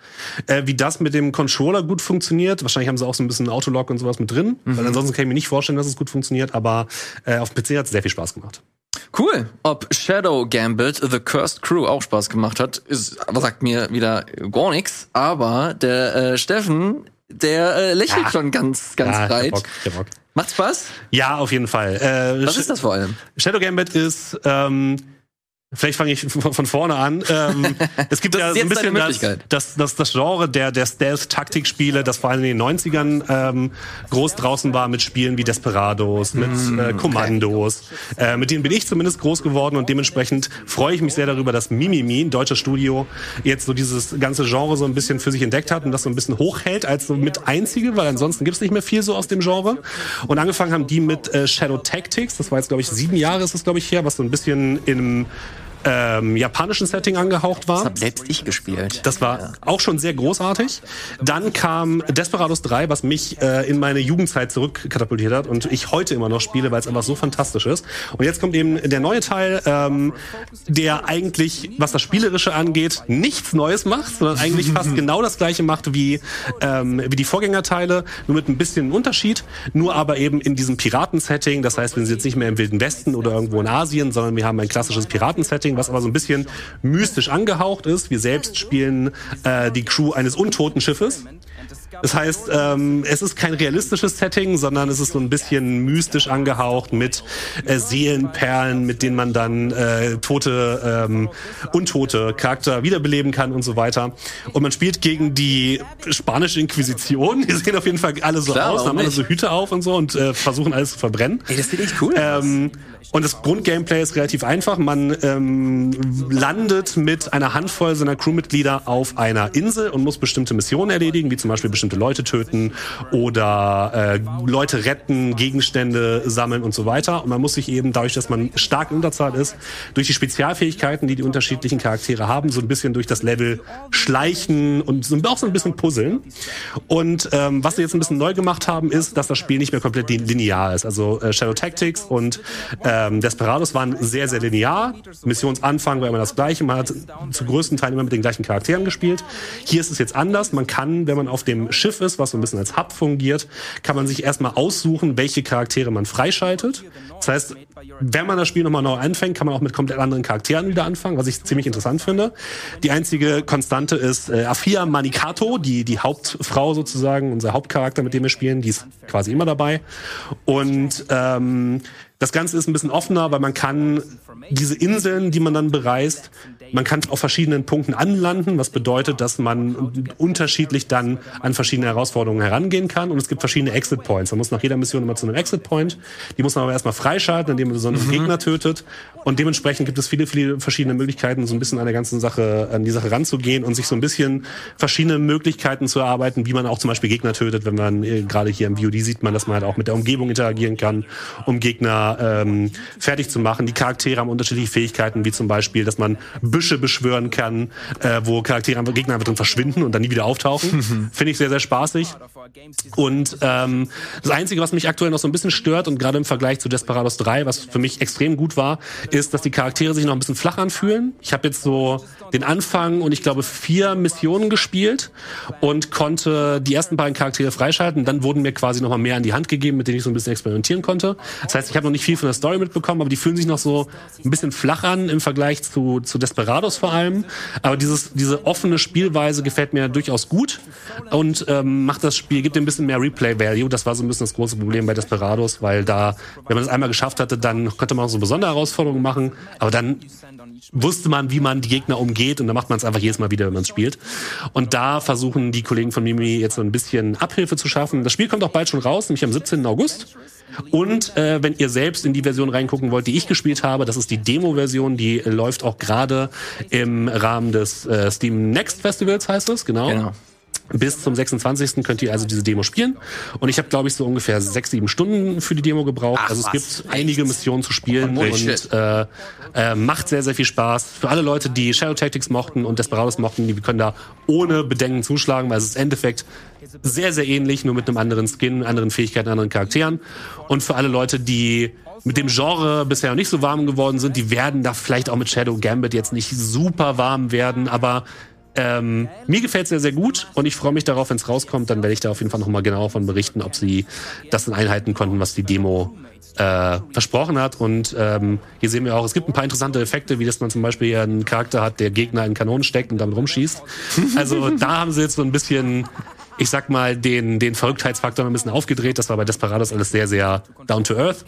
wie das mit dem Controller gut funktioniert. Wahrscheinlich haben sie auch so ein bisschen Autolock und sowas mit drin, weil ansonsten kann ich mir nicht vorstellen, dass es gut funktioniert, aber auf dem PC hat es sehr viel Spaß gemacht. Cool. Ob Shadow Gambit The Cursed Crew auch Spaß gemacht hat, sagt mir wieder gar nichts, aber der Steffen, der lächelt schon ganz breit. Der Bock. Macht's Spaß? Ja, auf jeden Fall. Was ist das vor allem? Shadow Gambit ist, vielleicht fange ich von vorne an. Es gibt ja so ein bisschen das Genre der Stealth-Taktik-Spiele, das vor allem in den 90ern groß draußen war mit Spielen wie Desperados, mit Kommandos. Mit denen bin ich zumindest groß geworden und dementsprechend freue ich mich sehr darüber, dass Mimimi, ein deutscher Studio, jetzt so dieses ganze Genre so ein bisschen für sich entdeckt hat und das so ein bisschen hochhält als so mit einzige, weil ansonsten gibt's nicht mehr viel so aus dem Genre. Und angefangen haben die mit Shadow Tactics, das war jetzt, glaube ich, 7 Jahre ist das, glaube ich, her, was so ein bisschen im japanischen Setting angehaucht war. Das hab selbst ich gespielt. Das war auch schon sehr großartig. Dann kam Desperados 3, was mich in meine Jugendzeit zurückkatapultiert hat und ich heute immer noch spiele, weil es einfach so fantastisch ist. Und jetzt kommt eben der neue Teil, der eigentlich, was das Spielerische angeht, nichts Neues macht, sondern eigentlich fast genau das Gleiche macht wie die Vorgängerteile, nur mit ein bisschen Unterschied, nur aber eben in diesem Piraten-Setting. Das heißt, wir sind jetzt nicht mehr im Wilden Westen oder irgendwo in Asien, sondern wir haben ein klassisches Piraten-Setting, was aber so ein bisschen mystisch angehaucht ist. Wir selbst spielen die Crew eines untoten Schiffes. Das heißt, es ist kein realistisches Setting, sondern es ist so ein bisschen mystisch angehaucht mit Seelenperlen, mit denen man dann untote Charakter wiederbeleben kann und so weiter. Und man spielt gegen die spanische Inquisition. Die sehen auf jeden Fall alle so aus, haben alle so Hüte auf und so und versuchen alles zu verbrennen. Ey, das sieht echt cool aus. Und das Grundgameplay ist relativ einfach. Man landet mit einer Handvoll seiner Crewmitglieder auf einer Insel und muss bestimmte Missionen erledigen, wie zum Beispiel bestimmte Leute töten oder Leute retten, Gegenstände sammeln und so weiter. Und man muss sich eben, dadurch, dass man stark in Unterzahl ist, durch die Spezialfähigkeiten, die die unterschiedlichen Charaktere haben, so ein bisschen durch das Level schleichen und auch so ein bisschen puzzeln. Und was sie jetzt ein bisschen neu gemacht haben, ist, dass das Spiel nicht mehr komplett linear ist. Also Shadow Tactics und Desperados waren sehr, sehr linear. Missionsanfang war immer das Gleiche. Man hat zu größten Teilen immer mit den gleichen Charakteren gespielt. Hier ist es jetzt anders. Man kann, wenn man auf dem Schiff ist, was so ein bisschen als Hub fungiert, kann man sich erstmal aussuchen, welche Charaktere man freischaltet. Das heißt, wenn man das Spiel nochmal neu anfängt, kann man auch mit komplett anderen Charakteren wieder anfangen, was ich ziemlich interessant finde. Die einzige Konstante ist Afia Manikato, die Hauptfrau sozusagen, unser Hauptcharakter, mit dem wir spielen, die ist quasi immer dabei. Und das Ganze ist ein bisschen offener, weil man kann diese Inseln, die man dann bereist, man kann auf verschiedenen Punkten anlanden, was bedeutet, dass man unterschiedlich dann an verschiedene Herausforderungen herangehen kann. Und es gibt verschiedene Exit-Points. Man muss nach jeder Mission immer zu einem Exit-Point. Die muss man aber erstmal freischalten, indem man besondere Gegner tötet. Und dementsprechend gibt es viele, viele verschiedene Möglichkeiten, so ein bisschen an die Sache ranzugehen und sich so ein bisschen verschiedene Möglichkeiten zu erarbeiten, wie man auch zum Beispiel Gegner tötet. Wenn man gerade hier im VOD sieht man, dass man halt auch mit der Umgebung interagieren kann, um Gegner fertig zu machen. Die Charaktere haben unterschiedliche Fähigkeiten, wie zum Beispiel, dass man Büsche beschwören kann, wo Charaktere, Gegner einfach drin verschwinden und dann nie wieder auftauchen. Finde ich sehr, sehr spaßig. Und das Einzige, was mich aktuell noch so ein bisschen stört und gerade im Vergleich zu Desperados 3, was für mich extrem gut war, ist, dass die Charaktere sich noch ein bisschen flach anfühlen. Ich habe jetzt so den Anfang und ich glaube 4 Missionen gespielt und konnte die ersten beiden Charaktere freischalten. Dann wurden mir quasi nochmal mehr an die Hand gegeben, mit denen ich so ein bisschen experimentieren konnte. Das heißt, ich habe noch nicht viel von der Story mitbekommen, aber die fühlen sich noch so ein bisschen flach an im Vergleich zu Desperados vor allem. Aber diese offene Spielweise gefällt mir durchaus gut und macht das Spiel, gibt ein bisschen mehr Replay-Value. Das war so ein bisschen das große Problem bei Desperados, weil da, wenn man es einmal geschafft hatte, dann konnte man auch so besondere Herausforderungen machen, aber dann wusste man, wie man die Gegner umgeht und dann macht man es einfach jedes Mal wieder, wenn man es spielt. Und da versuchen die Kollegen von Mimi jetzt so ein bisschen Abhilfe zu schaffen. Das Spiel kommt auch bald schon raus, nämlich am 17. August. Und wenn ihr selbst in die Version reingucken wollt, die ich gespielt habe, das ist die Demo-Version, die läuft auch gerade im Rahmen des Steam Next Festivals, heißt es, genau. Bis zum 26. könnt ihr also diese Demo spielen. Und ich habe, glaube ich, so ungefähr 6-7 Stunden für die Demo gebraucht. Ach, also es gibt einige Missionen zu spielen und macht sehr, sehr viel Spaß. Für alle Leute, die Shadow Tactics mochten und Desperados mochten, die können da ohne Bedenken zuschlagen, weil es ist im Endeffekt sehr, sehr ähnlich, nur mit einem anderen Skin, anderen Fähigkeiten, anderen Charakteren. Und für alle Leute, die mit dem Genre bisher noch nicht so warm geworden sind, die werden da vielleicht auch mit Shadow Gambit jetzt nicht super warm werden, aber mir gefällt es sehr, sehr gut und ich freue mich darauf, wenn es rauskommt, dann werde ich da auf jeden Fall nochmal genauer von berichten, ob sie das dann einhalten konnten, was die Demo versprochen hat. Und hier sehen wir auch, es gibt ein paar interessante Effekte, wie dass man zum Beispiel hier einen Charakter hat, der Gegner in Kanonen steckt und damit rumschießt. Also da haben sie jetzt so ein bisschen, ich sag mal, den Verrücktheitsfaktor ein bisschen aufgedreht. Das war bei Desperados alles sehr, sehr down to earth.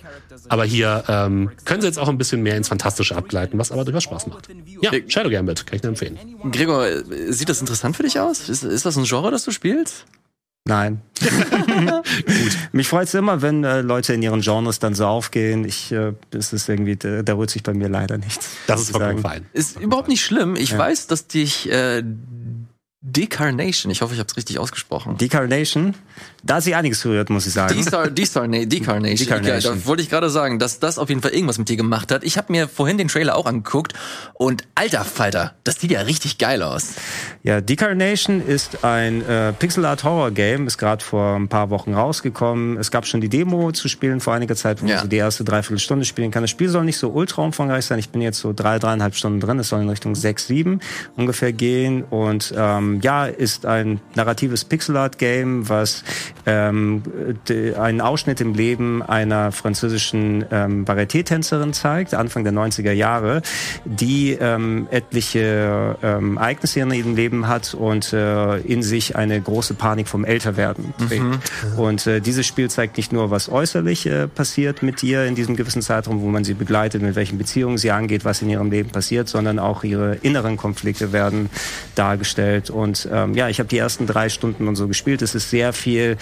Aber hier können sie jetzt auch ein bisschen mehr ins Fantastische abgleiten, was aber durchaus Spaß macht. Ja, Shadow Gambit, kann ich dir empfehlen. Gregor, sieht das interessant für dich aus? Ist das ein Genre, das du spielst? Nein. Gut. Mich freut es immer, wenn Leute in ihren Genres dann so aufgehen. Das ist irgendwie, da rührt sich bei mir leider nichts. Das ist vollkommen fein. Ist überhaupt nicht schlimm. Ich weiß, dass dich Decarnation, ich hoffe, ich habe es richtig ausgesprochen. Decarnation? Da hat sich einiges gerührt, muss ich sagen. Decarnation. Ja, da wollte ich gerade sagen, dass das auf jeden Fall irgendwas mit dir gemacht hat. Ich habe mir vorhin den Trailer auch angeguckt und alter Falter, das sieht ja richtig geil aus. Ja, Decarnation ist ein Pixel-Art-Horror-Game, ist gerade vor ein paar Wochen rausgekommen. Es gab schon die Demo zu spielen vor einiger Zeit, wo man so die erste Dreiviertelstunde spielen kann. Das Spiel soll nicht so ultra umfangreich sein. Ich bin jetzt so 3,5 Stunden drin. Es soll in Richtung 6-7 ungefähr gehen und ist ein narratives Pixel-Art-Game, was einen Ausschnitt im Leben einer französischen Varieté-Tänzerin zeigt, Anfang der 90er Jahre, die etliche Ereignisse in ihrem Leben hat und in sich eine große Panik vom Älterwerden trägt. Und dieses Spiel zeigt nicht nur, was äußerlich passiert mit ihr in diesem gewissen Zeitraum, wo man sie begleitet, mit welchen Beziehungen sie angeht, was in ihrem Leben passiert, sondern auch ihre inneren Konflikte werden dargestellt. Und ich habe die ersten 3 Stunden und so gespielt. Es ist sehr viel.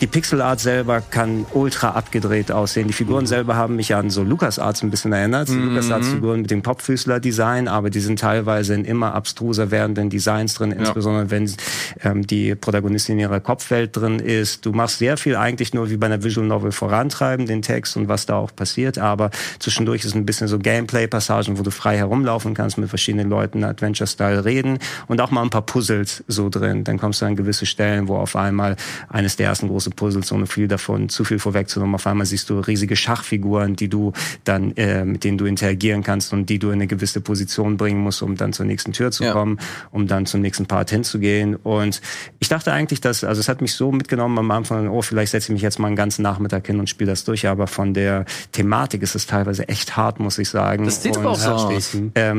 Die Pixelart selber kann ultra abgedreht aussehen. Die Figuren selber haben mich an so LucasArts ein bisschen erinnert. Die LucasArts-Figuren mit dem Kopffüßler-Design, aber die sind teilweise in immer abstruser werdenden Designs drin, insbesondere wenn die Protagonistin in ihrer Kopfwelt drin ist. Du machst sehr viel eigentlich nur wie bei einer Visual Novel vorantreiben, den Text und was da auch passiert, aber zwischendurch ist ein bisschen so Gameplay-Passagen, wo du frei herumlaufen kannst, mit verschiedenen Leuten Adventure-Style reden und auch mal ein paar Puzzles so drin. Dann kommst du an gewisse Stellen, wo auf einmal eines der ersten großen Puzzles, ohne viel davon zu viel vorwegzunehmen. Auf einmal siehst du riesige Schachfiguren, die du dann mit denen du interagieren kannst und die du in eine gewisse Position bringen musst, um dann zur nächsten Tür zu kommen, um dann zum nächsten Part hinzugehen. Und ich dachte eigentlich, es hat mich so mitgenommen am Anfang, vielleicht setze ich mich jetzt mal einen ganzen Nachmittag hin und spiele das durch, aber von der Thematik ist es teilweise echt hart, muss ich sagen. Das sieht aber auch so aus.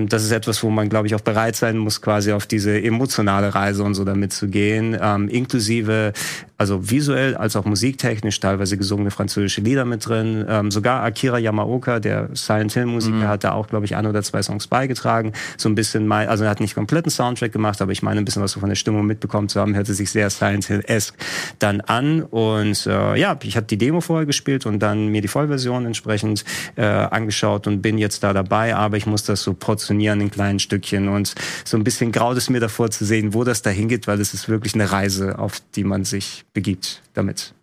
Das ist etwas, wo man, glaube ich, auch bereit sein muss, quasi auf diese emotionale Reise und so damit zu gehen, inklusive, also visuell als auch musiktechnisch, teilweise gesungene französische Lieder mit drin. Sogar Akira Yamaoka, der Silent Hill Musiker, hat da auch, glaube ich, 1 oder 2 Songs beigetragen. So ein bisschen, er hat nicht kompletten Soundtrack gemacht, aber ich meine, ein bisschen was so von der Stimmung mitbekommen zu haben, hörte sich sehr Silent Hill-esque dann an. Und ich habe die Demo vorher gespielt und dann mir die Vollversion entsprechend angeschaut und bin jetzt da dabei, aber ich muss das so portionieren in kleinen Stückchen und so ein bisschen graut es mir davor zu sehen, wo das dahin geht, weil es ist wirklich eine Reise, auf die man sich begibt damit.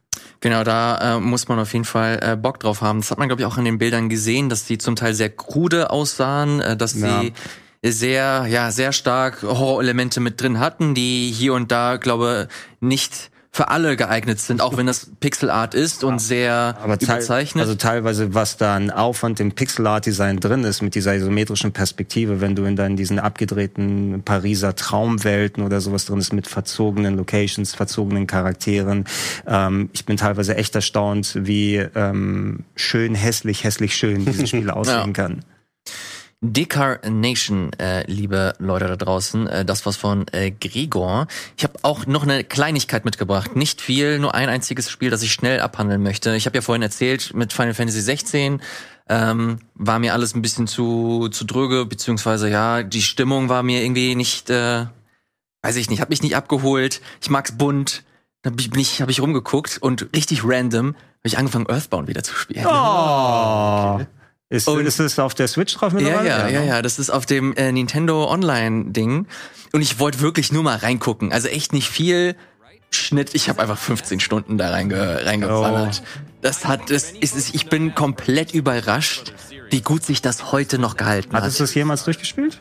Genau, da muss man auf jeden Fall Bock drauf haben. Das hat man, glaube ich, auch in den Bildern gesehen, dass die zum Teil sehr krude aussahen, dass sie sehr stark Horrorelemente mit drin hatten, die hier und da, glaube ich, nicht für alle geeignet sind, auch wenn das Pixelart ist und sehr überzeichnet. Also teilweise, was da an Aufwand im Pixelart-Design drin ist, mit dieser isometrischen Perspektive, wenn du in dann diesen abgedrehten Pariser Traumwelten oder sowas drin ist, mit verzogenen Locations, verzogenen Charakteren. Ich bin teilweise echt erstaunt, wie schön, hässlich, hässlich schön dieses Spiel aussehen kann. Decarnation, liebe Leute da draußen, das war's von Gregor. Ich habe auch noch eine Kleinigkeit mitgebracht, nicht viel, nur ein einziges Spiel, das ich schnell abhandeln möchte. Ich habe ja vorhin erzählt, mit Final Fantasy 16 war mir alles ein bisschen zu dröge, beziehungsweise die Stimmung war mir irgendwie nicht, weiß ich nicht, hat mich nicht abgeholt. Ich mag's bunt, da habe ich rumgeguckt und richtig random habe ich angefangen, Earthbound wieder zu spielen. Oh. Okay. Ist das auf der Switch drauf mittlerweile? Ja, das ist auf dem Nintendo Online-Ding. Und ich wollte wirklich nur mal reingucken. Also echt nicht viel Schnitt. Ich habe einfach 15 Stunden da reingefallert. Oh. Ich bin komplett überrascht, wie gut sich das heute noch gehalten hat. Hattest du es jemals durchgespielt?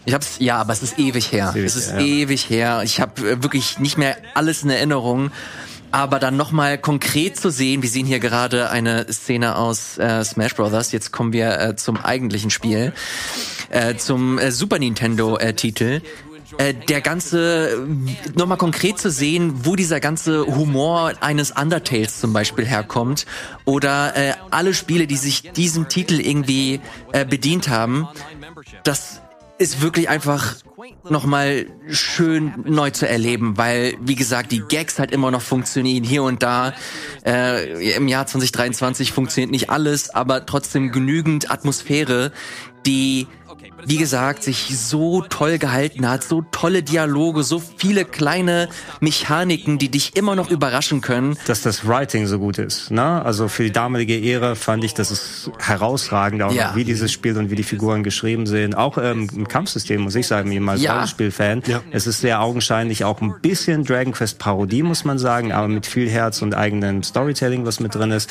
Aber es ist ewig her. Ewig her. Ich habe wirklich nicht mehr alles in Erinnerung. Aber dann nochmal konkret zu sehen, wir sehen hier gerade eine Szene aus Smash Brothers. Jetzt kommen wir zum eigentlichen Spiel, zum Super Nintendo-Titel. Der ganze, nochmal konkret zu sehen, wo dieser ganze Humor eines Undertales zum Beispiel herkommt oder alle Spiele, die sich diesem Titel irgendwie bedient haben, das ist wirklich einfach nochmal schön neu zu erleben, weil, wie gesagt, die Gags halt immer noch funktionieren, hier und da. Im Jahr 2023 funktioniert nicht alles, aber trotzdem genügend Atmosphäre, die, wie gesagt, sich so toll gehalten hat, so tolle Dialoge, so viele kleine Mechaniken, die dich immer noch überraschen können. Dass das Writing so gut ist, ne? Also für die damalige Ära fand ich, das ist herausragend, auch wie dieses Spiel und wie die Figuren geschrieben sind. Auch im Kampfsystem, muss ich sagen, eben als Rollenspiel-Fan. Ja. Es ist sehr augenscheinlich auch ein bisschen Dragon Quest-Parodie, muss man sagen, aber mit viel Herz und eigenem Storytelling, was mit drin ist.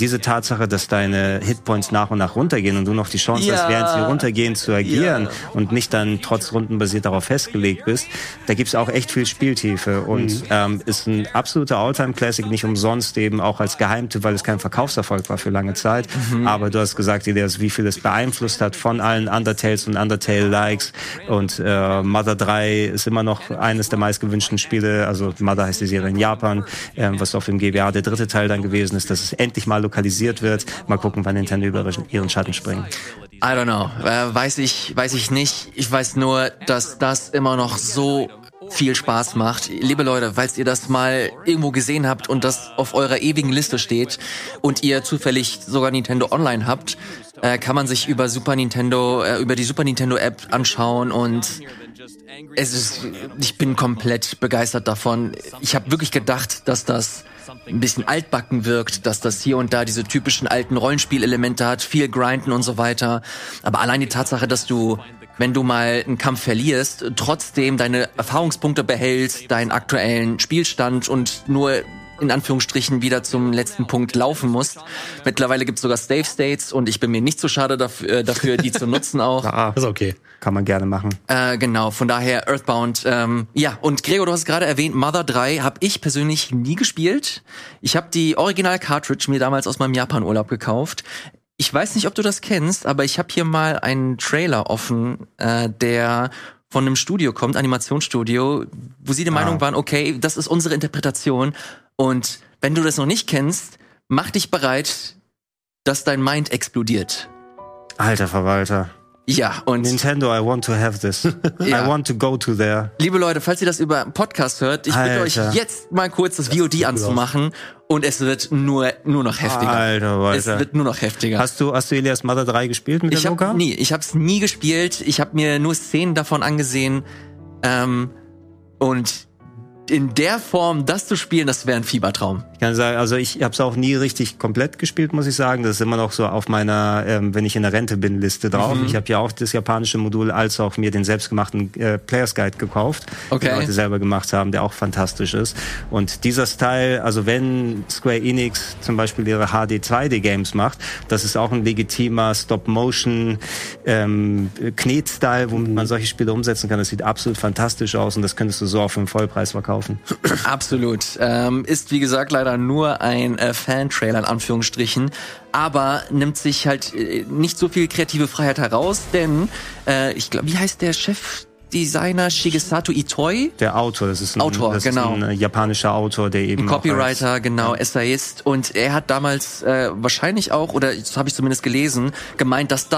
Diese Tatsache, dass deine Hitpoints nach und nach runtergehen und du noch die Chance hast, während sie runtergehen, zu agieren und nicht dann trotz rundenbasiert darauf festgelegt bist, da gibt's auch echt viel Spieltiefe und ist ein absoluter Alltime-Classic, nicht umsonst eben auch als Geheimtipp, weil es kein Verkaufserfolg war für lange Zeit, aber du hast gesagt, wie viel es beeinflusst hat von allen Undertales und Undertale-Likes und Mother 3 ist immer noch eines der meistgewünschten Spiele, also Mother heißt die Serie in Japan, was auf dem GBA der dritte Teil dann gewesen ist, dass es endlich mal lokalisiert wird. Mal gucken, wann Nintendo über ihren Schatten springen. I don't know. Weiß ich nicht. Ich weiß nur, dass das immer noch so viel Spaß macht. Liebe Leute, falls ihr das mal irgendwo gesehen habt und das auf eurer ewigen Liste steht und ihr zufällig sogar Nintendo Online habt, kann man sich über die Super Nintendo App anschauen und ich bin komplett begeistert davon. Ich habe wirklich gedacht, dass das ein bisschen altbacken wirkt, dass das hier und da diese typischen alten Rollenspielelemente hat, viel Grinden und so weiter. Aber allein die Tatsache, dass du, wenn du mal einen Kampf verlierst, trotzdem deine Erfahrungspunkte behältst, deinen aktuellen Spielstand und nur in Anführungsstrichen wieder zum letzten Punkt laufen musst. Mittlerweile gibt's sogar Save States und ich bin mir nicht so schade dafür die zu nutzen auch. Ist okay. Kann man gerne machen. Genau, von daher Earthbound. Und Gregor, du hast es gerade erwähnt, Mother 3 habe ich persönlich nie gespielt. Ich habe die Original-Cartridge mir damals aus meinem Japan-Urlaub gekauft. Ich weiß nicht, ob du das kennst, aber ich habe hier mal einen Trailer offen, der von einem Studio kommt, Animationsstudio, wo sie der Meinung waren, okay, das ist unsere Interpretation. Und wenn du das noch nicht kennst, mach dich bereit, dass dein Mind explodiert. Alter Verwalter. Ja, und Nintendo, I want to have this. I want to go to there. Liebe Leute, falls ihr das über Podcast hört, ich bitte euch jetzt mal kurz das VOD anzumachen. Und es wird nur noch heftiger. Alter. Es wird nur noch heftiger. Hast du Elias Mother 3 gespielt mit der Luca? Ich hab's nie gespielt. Ich habe mir nur Szenen davon angesehen. Und in der Form, das zu spielen, das wäre ein Fiebertraum. kann sagen, also ich habe es auch nie richtig komplett gespielt, muss ich sagen. Das ist immer noch so auf meiner, wenn ich in der Rente bin, Liste drauf. Mhm. Ich habe ja auch das japanische Modul als auch mir den selbstgemachten Players Guide gekauft, den Leute selber gemacht haben, der auch fantastisch ist. Und dieser Style, also wenn Square Enix zum Beispiel ihre HD-2D-Games macht, das ist auch ein legitimer Stop-Motion Knet-Style, womit man solche Spiele umsetzen kann. Das sieht absolut fantastisch aus und das könntest du so auf einen Vollpreis verkaufen. Absolut. Ist, wie gesagt, leider nur ein Fan-Trailer in Anführungsstrichen, aber nimmt sich halt nicht so viel kreative Freiheit heraus, denn ich glaube, wie heißt der Chefdesigner? Shigesato Itoi? Der Autor, das ist ein japanischer Autor, der eben ein Copywriter, Essayist, und er hat damals wahrscheinlich auch, oder das habe ich zumindest gelesen, gemeint, dass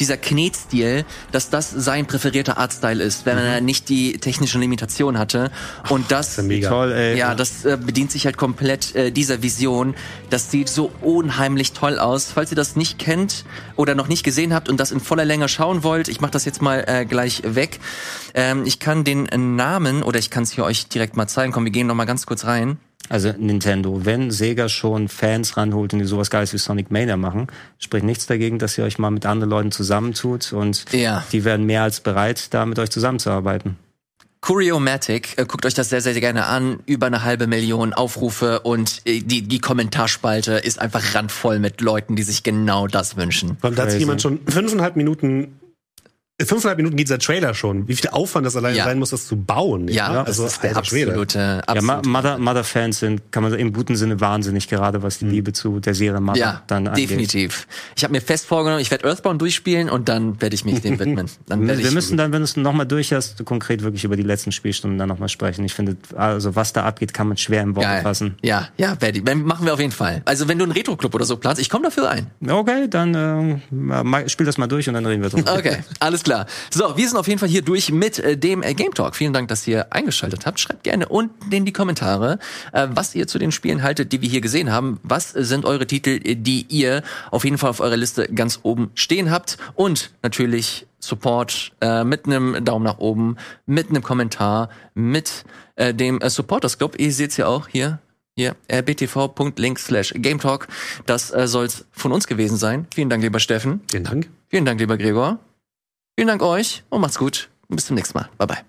dieser Knetstil, dass das sein präferierter Artstyle ist, wenn er nicht die technischen Limitationen hatte. Und das ist mega. Toll, ey. Ja, das bedient sich halt komplett dieser Vision. Das sieht so unheimlich toll aus. Falls ihr das nicht kennt oder noch nicht gesehen habt und das in voller Länge schauen wollt, ich mache das jetzt mal gleich weg. Ich kann den Namen, oder ich kann es hier euch direkt mal zeigen. Komm, wir gehen noch mal ganz kurz rein. Also Nintendo, wenn Sega schon Fans ranholt und die sowas Geiles wie Sonic Mania machen, spricht nichts dagegen, dass ihr euch mal mit anderen Leuten zusammentut, und die werden mehr als bereit, da mit euch zusammenzuarbeiten. Kuriomatic, guckt euch das sehr, sehr gerne an. Über 1,5 Million Aufrufe, und die Kommentarspalte ist einfach randvoll mit Leuten, die sich genau das wünschen. Warum da hat sich jemand schon 5,5 Minuten... 5,5 Minuten geht der Trailer schon. Wie viel Aufwand das allein sein muss, das zu bauen. Ja, also das ist der absolute. Mother-Fans sind, kann man im guten Sinne, wahnsinnig, gerade was die Liebe zu der Serie Mother dann angeht. Ja, definitiv. Ich habe mir fest vorgenommen, ich werde Earthbound durchspielen und dann werde ich mich dem widmen. Wir müssen dann, wenn du es nochmal durch hast, konkret wirklich über die letzten Spielstunden dann nochmal sprechen. Ich finde, also was da abgeht, kann man schwer in Worte fassen. Ja, Betty, machen wir auf jeden Fall. Also wenn du einen Retro-Club oder so planst, ich komme dafür ein. Okay, dann spiel das mal durch und dann reden wir drüber. Okay, alles klar. So, wir sind auf jeden Fall hier durch mit dem Game Talk. Vielen Dank, dass ihr eingeschaltet habt. Schreibt gerne unten in die Kommentare, was ihr zu den Spielen haltet, die wir hier gesehen haben. Was sind eure Titel, die ihr auf jeden Fall auf eurer Liste ganz oben stehen habt? Und natürlich Support mit einem Daumen nach oben, mit einem Kommentar, mit dem Supporters Club. Ihr seht es ja auch hier, btv.link/GameTalk. Das soll's von uns gewesen sein. Vielen Dank, lieber Steffen. Vielen Dank. Vielen Dank, lieber Gregor. Vielen Dank euch und macht's gut. Bis zum nächsten Mal. Bye bye.